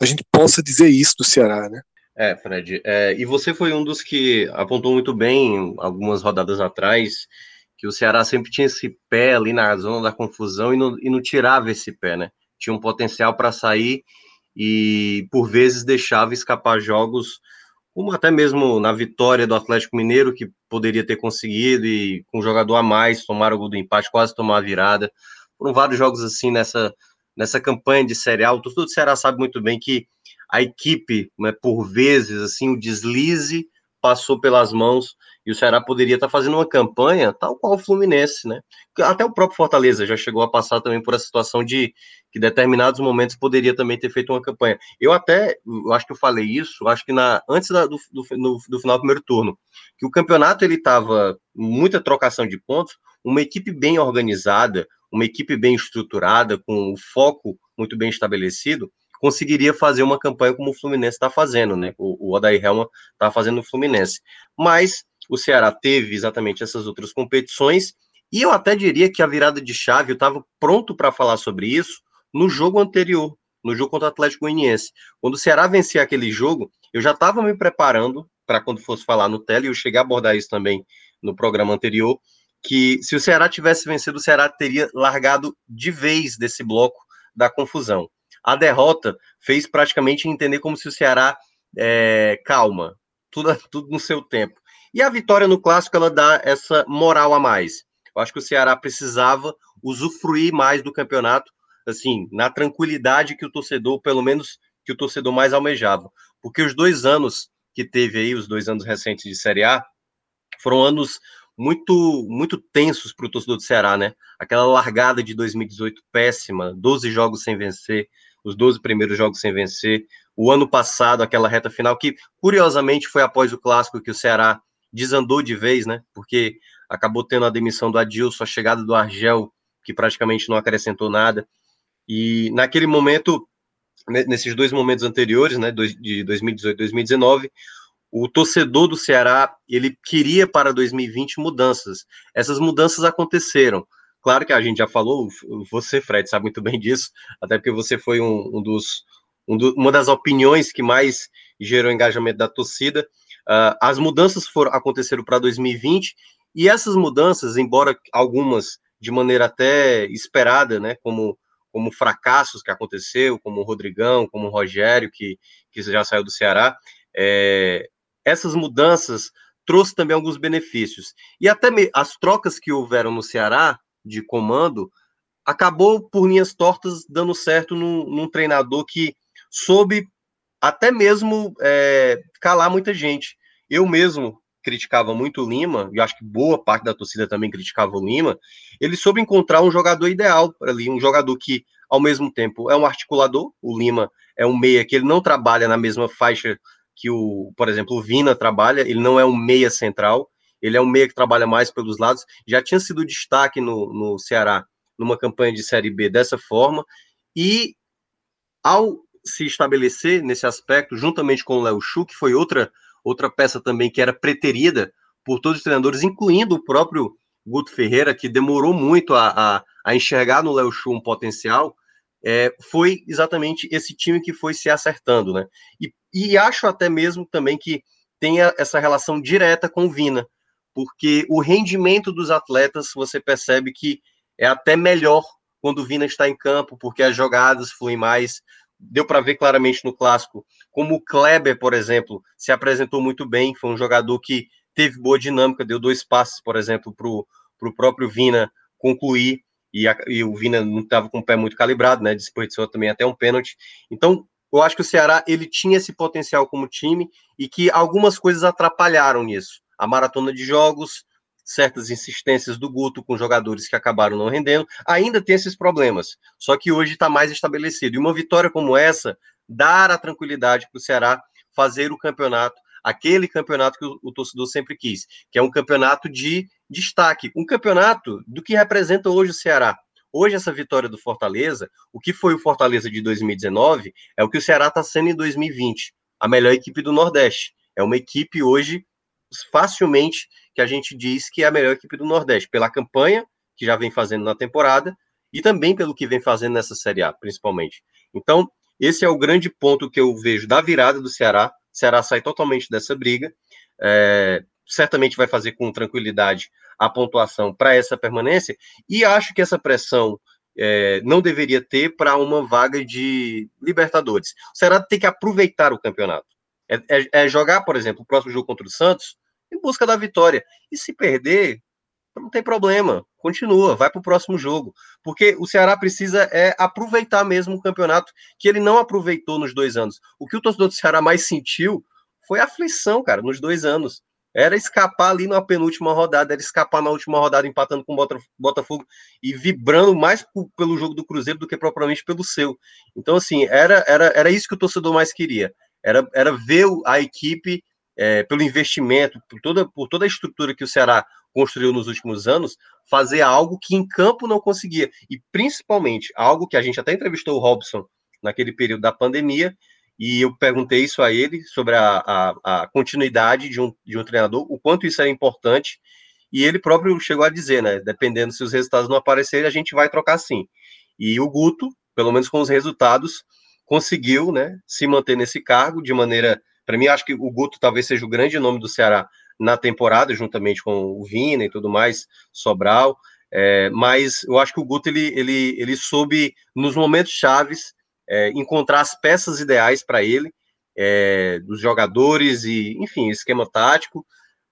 a gente possa dizer isso do Ceará, né? É, Fred, é, e você foi um dos que apontou muito bem, algumas rodadas atrás, que o Ceará sempre tinha esse pé ali na zona da confusão e não, e não tirava esse pé, né? Tinha um potencial para sair e, por vezes, deixava escapar jogos, como até mesmo na vitória do Atlético Mineiro, que poderia ter conseguido, e com um jogador a mais, tomar o gol do empate, quase tomar a virada. Foram vários jogos assim nessa, nessa campanha de Série A. O torcedor do Ceará sabe muito bem que a equipe, né, por vezes, assim, o deslize passou pelas mãos, e o Ceará poderia estar fazendo uma campanha tal qual o Fluminense, né? Até o próprio Fortaleza já chegou a passar também por essa situação de que determinados momentos poderia também ter feito uma campanha. Eu até, eu acho que eu falei isso, acho que na, antes da, do, do, no, do final do primeiro turno, que o campeonato ele estava muita trocação de pontos, uma equipe bem organizada, uma equipe bem estruturada, com o foco muito bem estabelecido, conseguiria fazer uma campanha como o Fluminense está fazendo, né? O, o Odair Hellmann está fazendo no Fluminense. Mas o Ceará teve exatamente essas outras competições, e eu até diria que a virada de chave, eu estava pronto para falar sobre isso no jogo anterior, no jogo contra o Atlético Goianiense. Quando o Ceará vencia aquele jogo, eu já estava me preparando para quando fosse falar no tele, e eu cheguei a abordar isso também no programa anterior, que se o Ceará tivesse vencido, o Ceará teria largado de vez desse bloco da confusão. A derrota fez praticamente entender como se o Ceará é, calma, tudo, tudo no seu tempo. E a vitória no Clássico, ela dá essa moral a mais. Eu acho que o Ceará precisava usufruir mais do campeonato, assim, na tranquilidade que o torcedor, pelo menos que o torcedor mais almejava. Porque os dois anos que teve aí, os dois anos recentes de Série A, foram anos muito, muito tensos para o torcedor do Ceará, né? Aquela largada de dois mil e dezoito péssima, doze jogos sem vencer, os doze primeiros jogos sem vencer, o ano passado, aquela reta final, que curiosamente foi após o Clássico que o Ceará desandou de vez, né? Porque acabou tendo a demissão do Adilson, a chegada do Argel, que praticamente não acrescentou nada, e naquele momento, nesses dois momentos anteriores, né, de dois mil e dezoito e dois mil e dezenove, o torcedor do Ceará, ele queria para dois mil e vinte mudanças, essas mudanças aconteceram. Claro que a gente já falou, você, Fred, sabe muito bem disso, até porque você foi um, um dos, um do, uma das opiniões que mais gerou engajamento da torcida. Uh, as mudanças foram, aconteceram para dois mil e vinte, e essas mudanças, embora algumas de maneira até esperada, né, como, como fracassos que aconteceu, como o Rodrigão, como o Rogério, que, que já saiu do Ceará, é, essas mudanças trouxeram também alguns benefícios. E até me, as trocas que houveram no Ceará, de comando, acabou por linhas tortas dando certo num, num treinador que soube até mesmo é, calar muita gente. Eu mesmo criticava muito o Lima, e acho que boa parte da torcida também criticava o Lima. Ele soube encontrar um jogador ideal ali, um jogador que ao mesmo tempo é um articulador. O Lima é um meia que ele não trabalha na mesma faixa que, o, por exemplo, o Vina trabalha, ele não é um meia central, ele é um meia que trabalha mais pelos lados, já tinha sido destaque no, no Ceará, numa campanha de Série B dessa forma, e ao se estabelecer nesse aspecto, juntamente com o Léo Chu, que foi outra, outra peça também que era preterida por todos os treinadores, incluindo o próprio Guto Ferreira, que demorou muito a, a, a enxergar no Léo Chu um potencial, é, foi exatamente esse time que foi se acertando, né? E, e acho até mesmo também que tenha essa relação direta com o Vina, porque o rendimento dos atletas, você percebe que é até melhor quando o Vina está em campo, porque as jogadas fluem mais. Deu para ver claramente no Clássico como o Kleber, por exemplo, se apresentou muito bem, foi um jogador que teve boa dinâmica, deu dois passes, por exemplo, para o próprio Vina concluir, e, a, e o Vina não estava com o pé muito calibrado, né, desperdiçou também até um pênalti. Então, eu acho que o Ceará ele tinha esse potencial como time e que algumas coisas atrapalharam nisso. A maratona de jogos, certas insistências do Guto com jogadores que acabaram não rendendo, ainda tem esses problemas, só que hoje está mais estabelecido. E uma vitória como essa, dar a tranquilidade para o Ceará fazer o campeonato, aquele campeonato que o, o torcedor sempre quis, que é um campeonato de destaque, um campeonato do que representa hoje o Ceará. Hoje essa vitória do Fortaleza, o que foi o Fortaleza de dois mil e dezenove, é o que o Ceará está sendo em dois mil e vinte, a melhor equipe do Nordeste. É uma equipe hoje facilmente que a gente diz que é a melhor equipe do Nordeste, pela campanha que já vem fazendo na temporada e também pelo que vem fazendo nessa Série A, principalmente. Então, esse é o grande ponto que eu vejo da virada do Ceará. O Ceará sai totalmente dessa briga, é, certamente vai fazer com tranquilidade a pontuação para essa permanência, e acho que essa pressão é, não deveria ter para uma vaga de Libertadores. O Ceará tem que aproveitar o campeonato. É, é, é jogar, por exemplo, o próximo jogo contra o Santos em busca da vitória. E se perder, não tem problema. Continua, vai para o próximo jogo. Porque o Ceará precisa é, aproveitar mesmo o campeonato que ele não aproveitou nos dois anos. O que o torcedor do Ceará mais sentiu foi a aflição, cara, nos dois anos. Era escapar ali na penúltima rodada, era escapar na última rodada empatando com o Botafogo e vibrando mais pelo jogo do Cruzeiro do que propriamente pelo seu. Então, assim, era, era, era isso que o torcedor mais queria. Era, era ver a equipe, é, pelo investimento, por toda, por toda a estrutura que o Ceará construiu nos últimos anos, fazer algo que em campo não conseguia. E principalmente, algo que a gente até entrevistou o Robson naquele período da pandemia, e eu perguntei isso a ele, sobre a, a, a continuidade de um, de um treinador, o quanto isso era importante, e ele próprio chegou a dizer, né, dependendo se os resultados não aparecerem, a gente vai trocar sim. E o Guto, pelo menos com os resultados, conseguiu, né, se manter nesse cargo de maneira... Para mim, acho que o Guto talvez seja o grande nome do Ceará na temporada, juntamente com o Vina e tudo mais, Sobral, é, mas eu acho que o Guto ele, ele, ele soube, nos momentos chaves, é, encontrar as peças ideais para ele, é, dos jogadores e, enfim, esquema tático,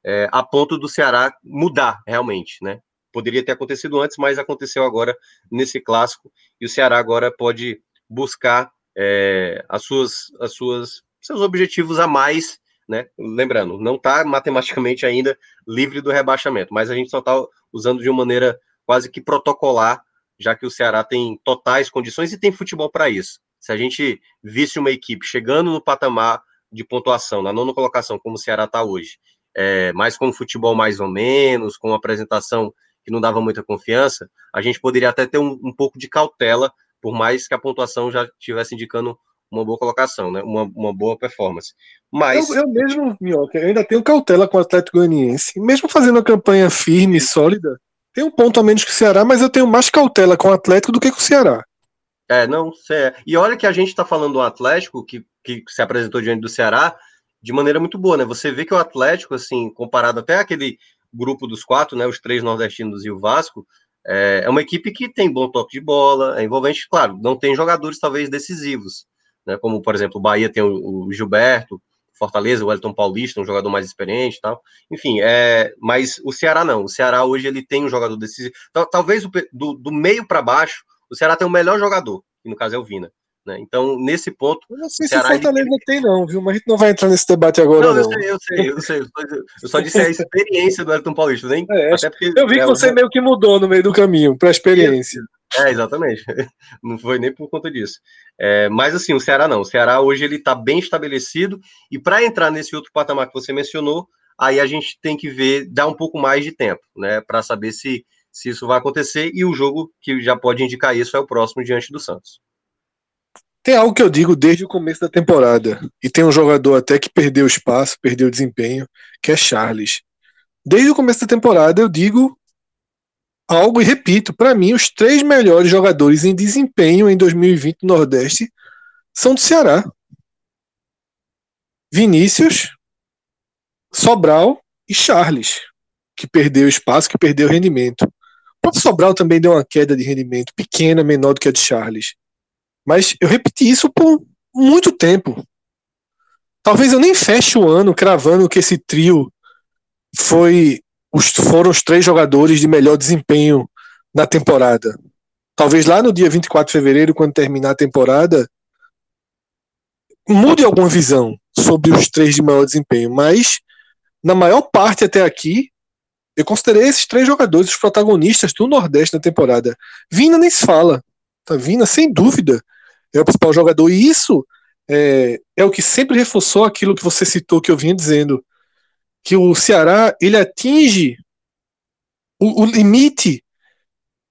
é, a ponto do Ceará mudar realmente, né? Poderia ter acontecido antes, mas aconteceu agora nesse Clássico, e o Ceará agora pode buscar É, as suas, as suas, seus objetivos a mais, né? Lembrando, não está matematicamente ainda livre do rebaixamento, mas a gente só está usando de uma maneira quase que protocolar, já que o Ceará tem totais condições e tem futebol para isso. Se a gente visse uma equipe chegando no patamar de pontuação, na nona colocação, como o Ceará está hoje, é, mas com futebol mais ou menos, com uma apresentação que não dava muita confiança, a gente poderia até ter um, um pouco de cautela, por mais que a pontuação já estivesse indicando uma boa colocação, né? uma, uma boa performance. Mas eu, eu mesmo, Minhoca, eu ainda tenho cautela com o Atlético Goianiense. Mesmo fazendo uma campanha firme e sólida, tem um ponto a menos que o Ceará, mas eu tenho mais cautela com o Atlético do que com o Ceará. É, não, é. E olha que a gente está falando do Atlético, que, que se apresentou diante do Ceará, de maneira muito boa, né? Você vê que o Atlético, assim, comparado até aquele grupo dos quatro, né? Os três nordestinos e o Vasco, é uma equipe que tem bom toque de bola, é envolvente, claro, não tem jogadores talvez decisivos, né? Como, por exemplo, o Bahia tem o Gilberto, Fortaleza, o Wellington Paulista, um jogador mais experiente e tal. Enfim, é, mas o Ceará não. O Ceará hoje ele tem um jogador decisivo. Talvez do, do meio para baixo, o Ceará tem o melhor jogador, que no caso é o Vina. Né? Então, nesse ponto... Eu não sei se o Fortaleza ele... tem não, viu? Mas a gente não vai entrar nesse debate agora, não. Não, eu sei, eu sei, eu sei. Eu só, eu só disse a experiência do Wellington Paulista, nem... É, até porque, eu vi que é, você eu... meio que mudou no meio do caminho, para a experiência. É, exatamente. Não foi nem por conta disso. É, mas assim, o Ceará não. O Ceará hoje ele está bem estabelecido e para entrar nesse outro patamar que você mencionou, aí a gente tem que ver, dar um pouco mais de tempo, né, para saber se, se isso vai acontecer, e o jogo que já pode indicar isso é o próximo diante do Santos. Tem algo que eu digo desde o começo da temporada, e tem um jogador até que perdeu espaço, perdeu desempenho, que é Charles. Desde o começo da temporada eu digo algo e repito, para mim os três melhores jogadores em desempenho em dois mil e vinte no Nordeste são do Ceará: Vinícius, Sobral e Charles, que perdeu espaço, que perdeu rendimento. O próprio Sobral também deu uma queda de rendimento pequena, menor do que a de Charles, mas eu repeti isso por muito tempo. Talvez eu nem feche o ano cravando que esse trio foi os, foram os três jogadores de melhor desempenho na temporada. Talvez lá no dia vinte e quatro de fevereiro, quando terminar a temporada, mude alguma visão sobre os três de maior desempenho, mas na maior parte até aqui, eu considerei esses três jogadores os protagonistas do Nordeste na temporada. Vina nem se fala. Tá? Vina, sem dúvida, é o principal jogador. E isso é, é o que sempre reforçou aquilo que você citou, que eu vinha dizendo. Que o Ceará, ele atinge o, o limite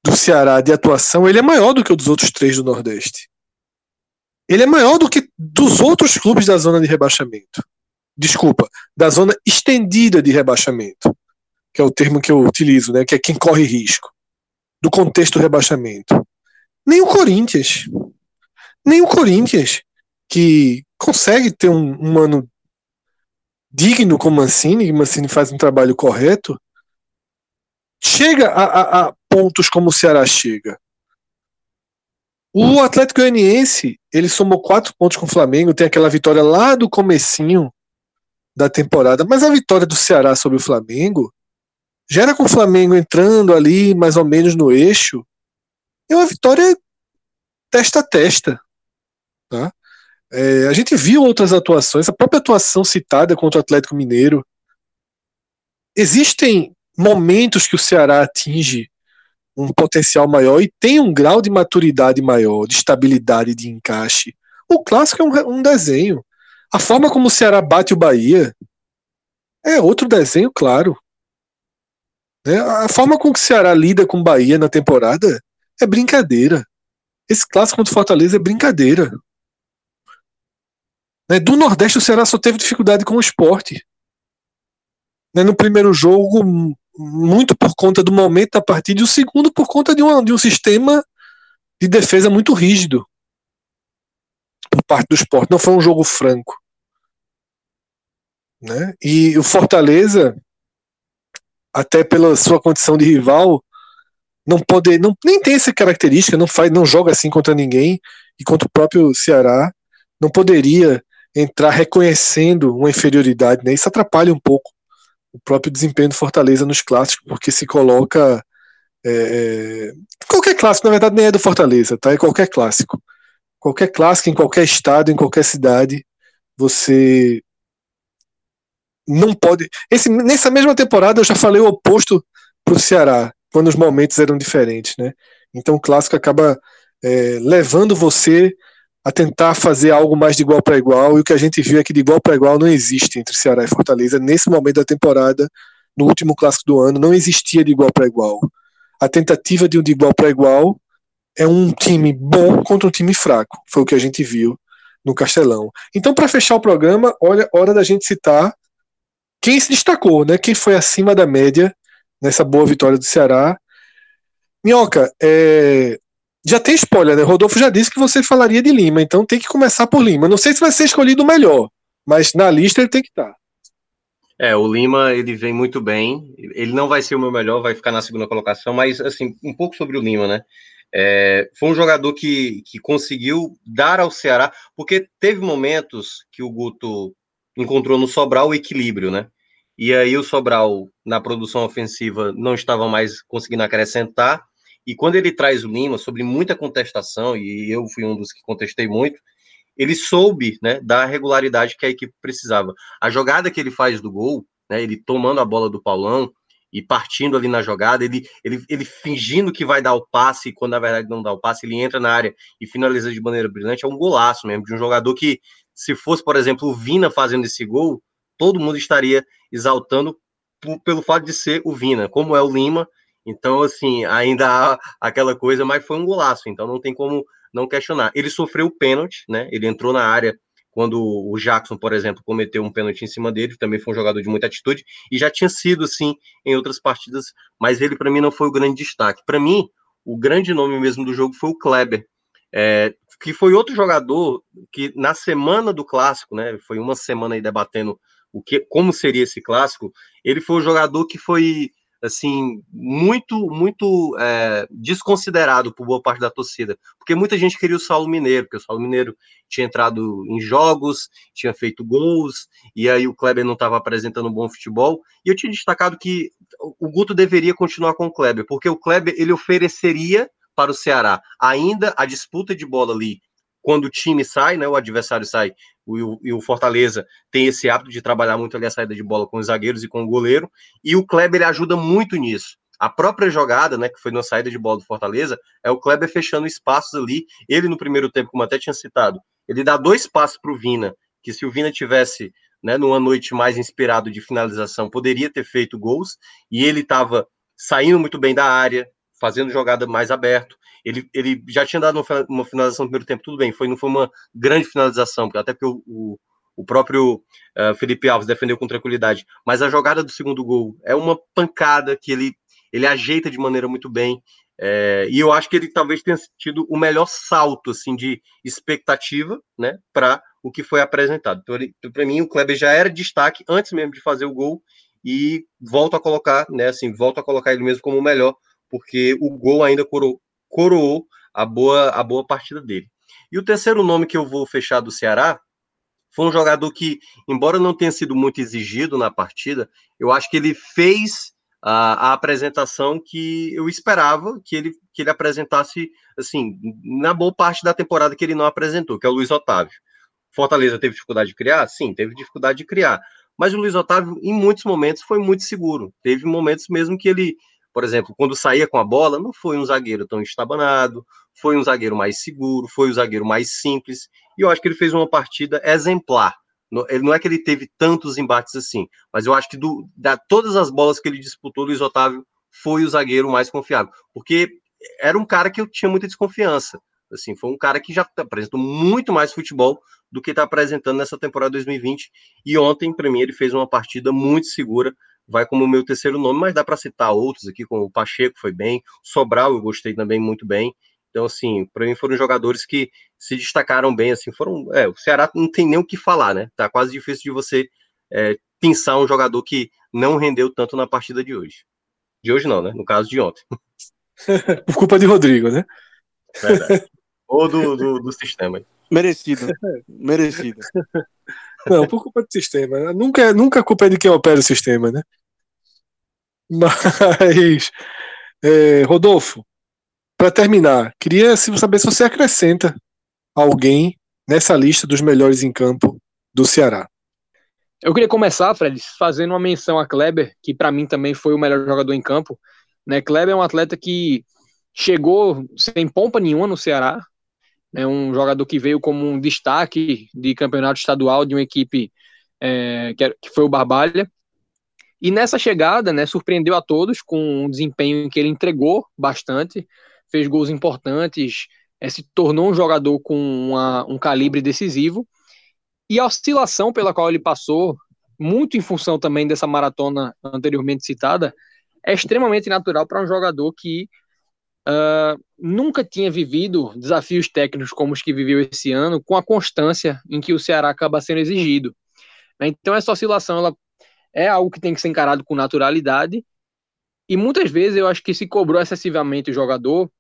do Ceará de atuação, ele é maior do que o dos outros três do Nordeste. Ele é maior do que dos outros clubes da zona de rebaixamento. Desculpa, da zona estendida de rebaixamento, que é o termo que eu utilizo, né, que é quem corre risco, do contexto do rebaixamento. Nem o Corinthians, nem o Corinthians, que consegue ter um, um ano digno com o Mancini, que Mancini faz um trabalho correto, chega a, a, a pontos como o Ceará chega. O Atlético Goianiense, ele somou quatro pontos com o Flamengo, tem aquela vitória lá do comecinho da temporada, mas a vitória do Ceará sobre o Flamengo já era com o Flamengo entrando ali mais ou menos no eixo, é uma vitória testa a testa, tá? É, a gente viu outras atuações, a própria atuação citada contra o Atlético Mineiro. Existem momentos que o Ceará atinge um potencial maior e tem um grau de maturidade maior, de estabilidade, de encaixe. O clássico é um, um desenho. A forma como o Ceará bate o Bahia é outro desenho, claro. Né? A forma como o Ceará lida com o Bahia na temporada é brincadeira. Esse clássico contra o Fortaleza é brincadeira. Né? Do Nordeste, o Ceará só teve dificuldade com o Sport. Né? No primeiro jogo, m- muito por conta do momento da partida, e o segundo por conta de um, de um sistema de defesa muito rígido por parte do Sport. Não foi um jogo franco. Né? E o Fortaleza, até pela sua condição de rival, não pode, não, nem tem essa característica, não, faz, não joga assim contra ninguém, e contra o próprio Ceará, não poderia entrar reconhecendo uma inferioridade, né? Isso atrapalha um pouco o próprio desempenho do Fortaleza nos clássicos, porque se coloca... É, qualquer clássico, na verdade, nem é do Fortaleza, tá? É qualquer clássico. Qualquer clássico, em qualquer estado, em qualquer cidade, você... Não pode. Esse, nessa mesma temporada eu já falei o oposto para o Ceará, quando os momentos eram diferentes, né? Então o clássico acaba é, levando você a tentar fazer algo mais de igual para igual, e o que a gente viu é que de igual para igual não existe entre Ceará e Fortaleza. Nesse momento da temporada, no último clássico do ano, não existia de igual para igual. A tentativa de um de igual para igual é um time bom contra um time fraco, foi o que a gente viu no Castelão. Então, para fechar o programa, olha, hora da gente citar quem se destacou, né? Quem foi acima da média nessa boa vitória do Ceará. Minhoca, é... já tem spoiler, né? Rodolfo já disse que você falaria de Lima, então tem que começar por Lima. Não sei se vai ser escolhido o melhor, mas na lista ele tem que estar. É, o Lima, ele vem muito bem. Ele não vai ser o meu melhor, vai ficar na segunda colocação, mas, assim, um pouco sobre o Lima, né? É, foi um jogador que, que conseguiu dar ao Ceará, porque teve momentos que o Guto encontrou no Sobral o equilíbrio, né? E aí o Sobral, na produção ofensiva, não estava mais conseguindo acrescentar, e quando ele traz o Lima, sobre muita contestação, e eu fui um dos que contestei muito, ele soube, né, dar a regularidade que a equipe precisava. A jogada que ele faz do gol, né, ele tomando a bola do Paulão, e partindo ali na jogada, ele, ele, ele fingindo que vai dar o passe, quando na verdade não dá o passe, ele entra na área e finaliza de maneira brilhante. É um golaço mesmo, de um jogador que, se fosse, por exemplo, o Vina fazendo esse gol, todo mundo estaria exaltando p- pelo fato de ser o Vina, como é o Lima. Então, assim, ainda há aquela coisa, mas foi um golaço, então não tem como não questionar. Ele sofreu o pênalti, né? Ele entrou na área quando o Jackson, por exemplo, cometeu um pênalti em cima dele, também foi um jogador de muita atitude, e já tinha sido, assim, em outras partidas, mas ele, para mim, não foi o grande destaque. Para mim, o grande nome mesmo do jogo foi o Kleber, é, que foi outro jogador que, na semana do Clássico, né? Foi uma semana aí debatendo o que, como seria esse Clássico, ele foi o jogador que foi... assim, muito, muito é, desconsiderado por boa parte da torcida, porque muita gente queria o Saulo Mineiro, porque o Saulo Mineiro tinha entrado em jogos, tinha feito gols, e aí o Kleber não estava apresentando um bom futebol, e eu tinha destacado que o Guto deveria continuar com o Kleber, porque o Kleber, ele ofereceria para o Ceará ainda a disputa de bola ali, quando o time sai, né, o adversário sai, o, e o Fortaleza tem esse hábito de trabalhar muito ali a saída de bola com os zagueiros e com o goleiro, e o Kleber ele ajuda muito nisso. A própria jogada, né, que foi na saída de bola do Fortaleza, é o Kleber fechando espaços ali, ele no primeiro tempo, como até tinha citado, ele dá dois passos para o Vina, que se o Vina tivesse, né, numa noite mais inspirado de finalização, poderia ter feito gols, e ele estava saindo muito bem da área, fazendo jogada mais aberto. Ele, ele já tinha dado uma finalização no primeiro tempo, tudo bem, foi, não foi uma grande finalização, até porque o, o, o próprio uh, Felipe Alves defendeu com tranquilidade, mas a jogada do segundo gol é uma pancada que ele, ele ajeita de maneira muito bem, é, e eu acho que ele talvez tenha tido o melhor salto assim, de expectativa, né, para o que foi apresentado. Então, para mim, o Kleber já era destaque antes mesmo de fazer o gol, e volto a colocar, né, assim, volto a colocar ele mesmo como o melhor, porque o gol ainda coroou, coroou a boa, a boa partida dele. E o terceiro nome que eu vou fechar do Ceará foi um jogador que, embora não tenha sido muito exigido na partida, eu acho que ele fez a, a apresentação que eu esperava que ele, que ele apresentasse, assim, na boa parte da temporada que ele não apresentou, que é o Luiz Otávio. Fortaleza teve dificuldade de criar? Sim, teve dificuldade de criar. Mas o Luiz Otávio, em muitos momentos, foi muito seguro. Teve momentos mesmo que ele... Por exemplo, quando saía com a bola, não foi um zagueiro tão estabanado, foi um zagueiro mais seguro, foi um zagueiro mais simples, e eu acho que ele fez uma partida exemplar. Não é que ele teve tantos embates assim, mas eu acho que do, da todas as bolas que ele disputou, Luiz Otávio foi o zagueiro mais confiável, porque era um cara que eu tinha muita desconfiança. Assim, foi um cara que já apresentou muito mais futebol do que está apresentando nessa temporada dois mil e vinte, e ontem, para mim, ele fez uma partida muito segura, vai como o meu terceiro nome, mas dá para citar outros aqui, como o Pacheco foi bem, Sobral eu gostei também muito bem, então assim, para mim foram jogadores que se destacaram bem, assim, foram, é, o Ceará não tem nem o que falar, né, tá quase difícil de você é, pensar um jogador que não rendeu tanto na partida de hoje, de hoje não, né, no caso de ontem. Por culpa de Rodrigo, né? Verdade. Ou do, do, do sistema. Merecido, merecido. Não, por culpa do sistema. Nunca, nunca a culpa é de quem opera o sistema, né? Mas, é, Rodolfo, para terminar, queria saber se você acrescenta alguém nessa lista dos melhores em campo do Ceará. Eu queria começar, Fred, fazendo uma menção a Kleber, que para mim também foi o melhor jogador em campo. Né? Kleber é um atleta que chegou sem pompa nenhuma no Ceará. É um jogador que veio como um destaque de campeonato estadual de uma equipe é, que foi o Barbalha. E nessa chegada, né, surpreendeu a todos com um desempenho que ele entregou bastante, fez gols importantes, é, se tornou um jogador com uma, um calibre decisivo. E a oscilação pela qual ele passou, muito em função também dessa maratona anteriormente citada, é extremamente natural para um jogador que... Uh, nunca tinha vivido desafios técnicos como os que viveu esse ano, com a constância em que o Ceará acaba sendo exigido. Então essa oscilação ela é algo que tem que ser encarado com naturalidade, e muitas vezes eu acho que se cobrou excessivamente o jogador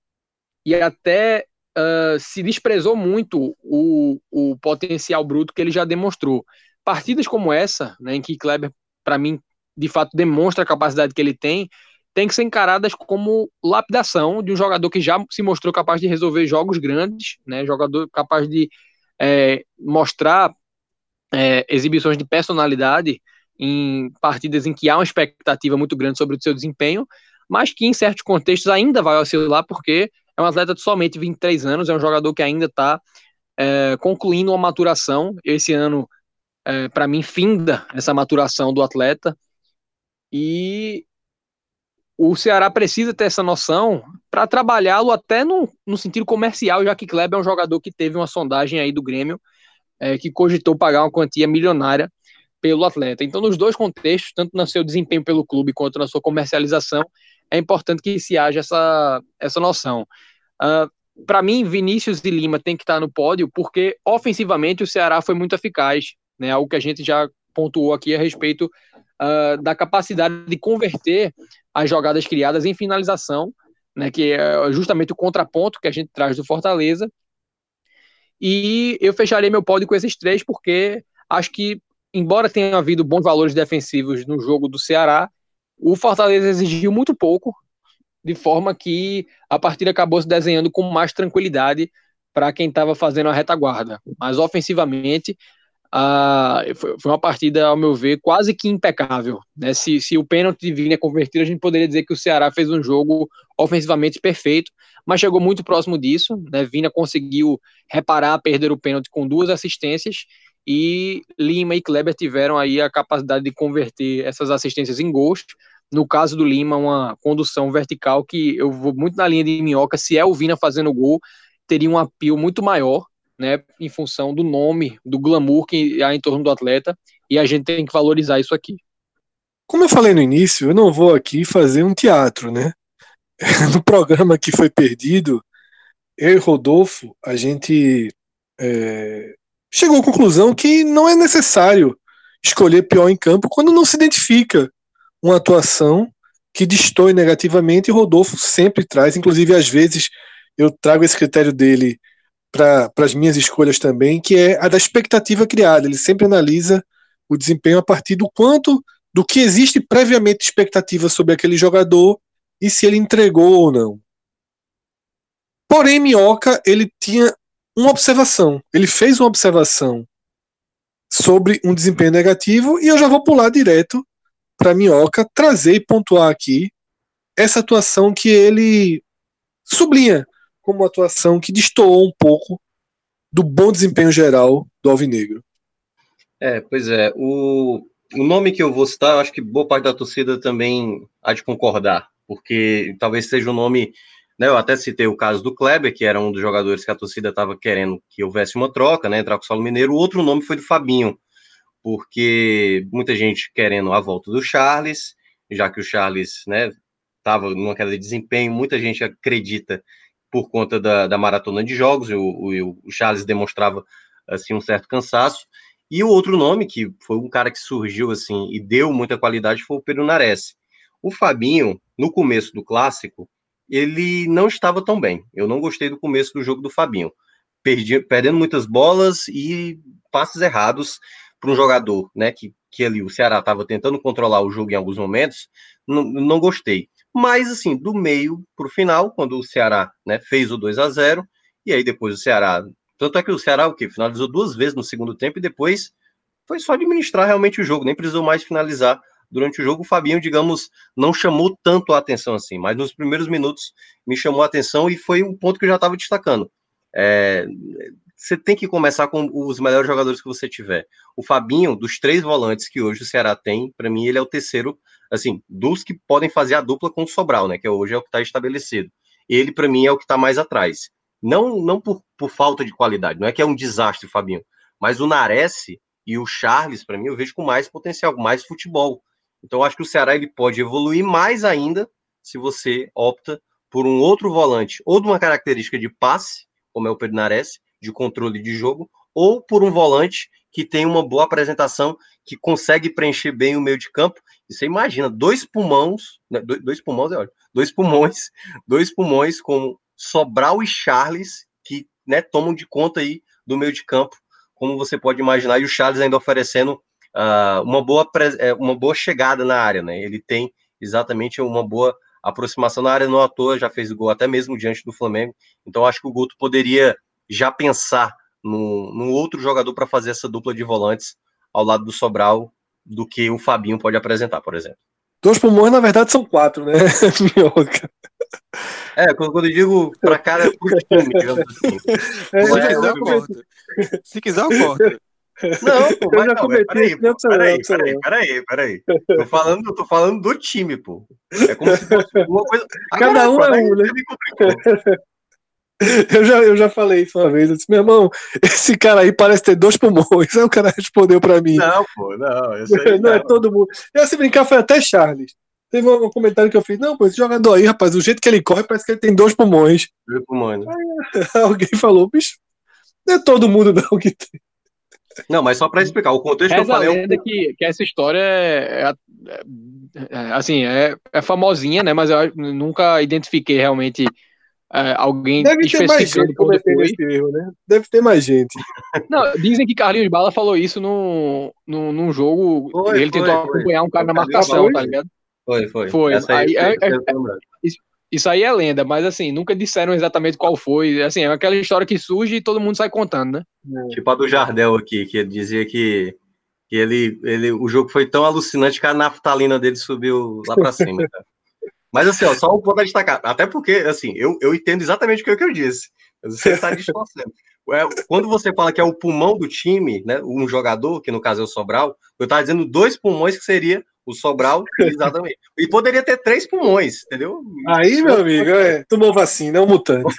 e até uh, se desprezou muito o, o potencial bruto que ele já demonstrou. Partidas como essa, né, em que Kleber, para mim, de fato demonstra a capacidade que ele tem, tem que ser encaradas como lapidação de um jogador que já se mostrou capaz de resolver jogos grandes, né? Jogador capaz de é, mostrar é, exibições de personalidade em partidas em que há uma expectativa muito grande sobre o seu desempenho, mas que em certos contextos ainda vai oscilar, porque é um atleta de somente vinte e três anos, é um jogador que ainda está é, concluindo uma maturação. Esse ano, é, para mim, finda essa maturação do atleta, e o Ceará precisa ter essa noção para trabalhá-lo até no, no sentido comercial, já que Kleber é um jogador que teve uma sondagem aí do Grêmio, é, que cogitou pagar uma quantia milionária pelo atleta. Então, nos dois contextos, tanto no seu desempenho pelo clube quanto na sua comercialização, é importante que se haja essa, essa noção. Uh, para mim, Vinícius e Lima tem que estar no pódio, porque ofensivamente o Ceará foi muito eficaz, né? Algo que a gente já pontuou aqui a respeito uh, da capacidade de converter as jogadas criadas em finalização, né, que é justamente o contraponto que a gente traz do Fortaleza. E eu fecharia meu pódio com esses três, porque acho que, embora tenha havido bons valores defensivos no jogo do Ceará, o Fortaleza exigiu muito pouco, de forma que a partida acabou se desenhando com mais tranquilidade para quem estava fazendo a retaguarda. Mas ofensivamente, Ah, foi uma partida, ao meu ver, quase que impecável, né? Se, se o pênalti de Vina é convertido, a gente poderia dizer que o Ceará fez um jogo ofensivamente perfeito, mas chegou muito próximo disso, né? Vina conseguiu reparar, perder o pênalti com duas assistências, e Lima e Kleber tiveram aí a capacidade de converter essas assistências em gols. No caso do Lima, uma condução vertical que eu vou muito na linha de Minhoca. Se é o Vina fazendo gol, teria um apelo muito maior, né, em função do nome, do glamour que há em torno do atleta, e a gente tem que valorizar isso aqui. Como eu falei no início, eu não vou aqui fazer um teatro, né? No programa que foi perdido, eu e Rodolfo, a gente é, chegou à conclusão que não é necessário escolher pior em campo quando não se identifica uma atuação que destoe negativamente, e Rodolfo sempre traz, inclusive às vezes eu trago esse critério dele para as minhas escolhas também, que é a da expectativa criada. Ele sempre analisa o desempenho a partir do quanto, do que existe previamente expectativa sobre aquele jogador e se ele entregou ou não. Porém, Minhoca, ele tinha uma observação, ele fez uma observação sobre um desempenho negativo, e eu já vou pular direto para Minhoca trazer e pontuar aqui essa atuação que ele sublinha como uma atuação que destoou um pouco do bom desempenho geral do Alvinegro. É, pois é. O, o nome que eu vou citar, eu acho que boa parte da torcida também há de concordar, porque talvez seja um nome, né, eu até citei o caso do Kleber, que era um dos jogadores que a torcida estava querendo que houvesse uma troca, né, entrar com o Salo Mineiro. O outro nome foi do Fabinho, porque muita gente querendo a volta do Charles, já que o Charles, né, estava numa queda de desempenho, muita gente acredita por conta da, da maratona de jogos, o, o, o Charles demonstrava assim um certo cansaço. E o outro nome, que foi um cara que surgiu assim e deu muita qualidade, foi o Pedro Nares. O Fabinho, no começo do Clássico, ele não estava tão bem. Eu não gostei do começo do jogo do Fabinho. Perdi, perdendo muitas bolas e passes errados para um jogador, né, que, que ali o Ceará estava tentando controlar o jogo em alguns momentos. Não, não gostei. Mas, assim, do meio para o final, quando o Ceará, né, fez o dois a zero, e aí depois o Ceará... Tanto é que o Ceará, o quê? Finalizou duas vezes no segundo tempo, e depois foi só administrar realmente o jogo, nem precisou mais finalizar durante o jogo. O Fabinho, digamos, não chamou tanto a atenção assim, mas nos primeiros minutos me chamou a atenção, e foi um ponto que eu já estava destacando. É, você tem que começar com os melhores jogadores que você tiver. O Fabinho, dos três volantes que hoje o Ceará tem, para mim ele é o terceiro, assim, dos que podem fazer a dupla com o Sobral, né, que hoje é o que está estabelecido. Ele, para mim, é o que está mais atrás. Não, não por, por falta de qualidade, não é que é um desastre o Fabinho, mas o Nares e o Charles, para mim, eu vejo com mais potencial, mais futebol. Então, eu acho que o Ceará ele pode evoluir mais ainda se você opta por um outro volante, ou de uma característica de passe, como é o Pedro Nares, de controle de jogo, ou por um volante que tem uma boa apresentação, que consegue preencher bem o meio de campo. E você imagina, dois pulmões, né, dois, dois pulmões, olha, dois pulmões, dois pulmões como Sobral e Charles, que, né, tomam de conta aí do meio de campo, como você pode imaginar, e o Charles ainda oferecendo uh, uma, boa pre- uma boa chegada na área, né? Ele tem exatamente uma boa aproximação na área, não à toa, já fez o gol até mesmo diante do Flamengo. Então acho que o Guto poderia já pensar num, num outro jogador para fazer essa dupla de volantes ao lado do Sobral do que o Fabinho pode apresentar, por exemplo. Dois pulmões, na verdade, são quatro, né, Minhoca? É, quando eu digo pra cara, é por time, digamos assim. É, se, quiser, eu corto. se quiser, eu corto. Não, pô, mas eu já não, cometi, peraí, pô, peraí, peraí, peraí, peraí, peraí. Tô falando, eu tô falando do time, pô. É como se fosse uma coisa... Agora, cada um pô, é um, né? Eu já, eu já falei isso uma vez, eu disse, meu irmão, esse cara aí parece ter dois pulmões, aí o cara respondeu pra mim. Não, pô, não, eu sei. Não, é todo mundo. Eu, se brincar, foi até Charles. Teve um comentário que eu fiz, não, pô, esse jogador aí, rapaz, o jeito que ele corre parece que ele tem dois pulmões. Dois pulmões, né? Aí, alguém falou, bicho, não é todo mundo não que tem. Não, mas só pra explicar, o contexto que eu falei... É um... que, que essa história é, é, é assim, é, é famosinha, né, mas eu nunca identifiquei realmente... Uh, alguém deve ter mais gente cometendo esse erro, né? Deve ter mais gente. Não, dizem que Carlinhos Bala falou isso num, num, num jogo. Foi, ele foi, tentou foi. acompanhar um cara na marcação, foi, tá ligado? Foi, foi. foi. Aí, aí, é, é, é, isso, isso aí é lenda, mas assim, nunca disseram exatamente qual foi. Assim, é aquela história que surge e todo mundo sai contando, né? É. Tipo a do Jardel aqui, que ele dizia que, que ele, ele, o jogo foi tão alucinante que a naftalina dele subiu lá pra cima, cara. Mas assim, ó, só um ponto a destacar, até porque, assim, eu, eu entendo exatamente o que eu, que eu disse, você está distorcendo. Quando você fala que é o pulmão do time, né, um jogador, que no caso é o Sobral, eu estava dizendo dois pulmões que seria o Sobral, exatamente. E poderia ter três pulmões, entendeu? Aí, meu amigo, é, tomou vacina, é um mutante.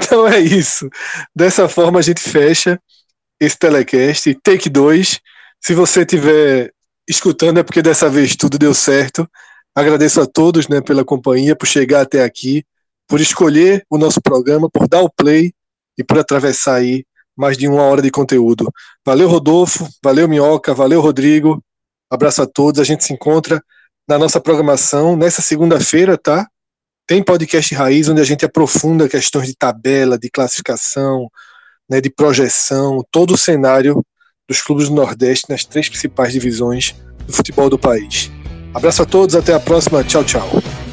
Então é isso. Dessa forma a gente fecha esse Telecast, Take dois. Se você tiver... escutando, é porque dessa vez tudo deu certo. Agradeço a todos, né, pela companhia, por chegar até aqui, por escolher o nosso programa, por dar o play e por atravessar aí mais de uma hora de conteúdo. Valeu, Rodolfo, valeu, Minhoca, valeu, Rodrigo. Abraço a todos. A gente se encontra na nossa programação nessa segunda-feira, tá? Tem podcast Raiz, onde a gente aprofunda questões de tabela, de classificação, né, de projeção, todo o cenário dos clubes do Nordeste nas três principais divisões do futebol do país. Abraço a todos, até a próxima, tchau, tchau.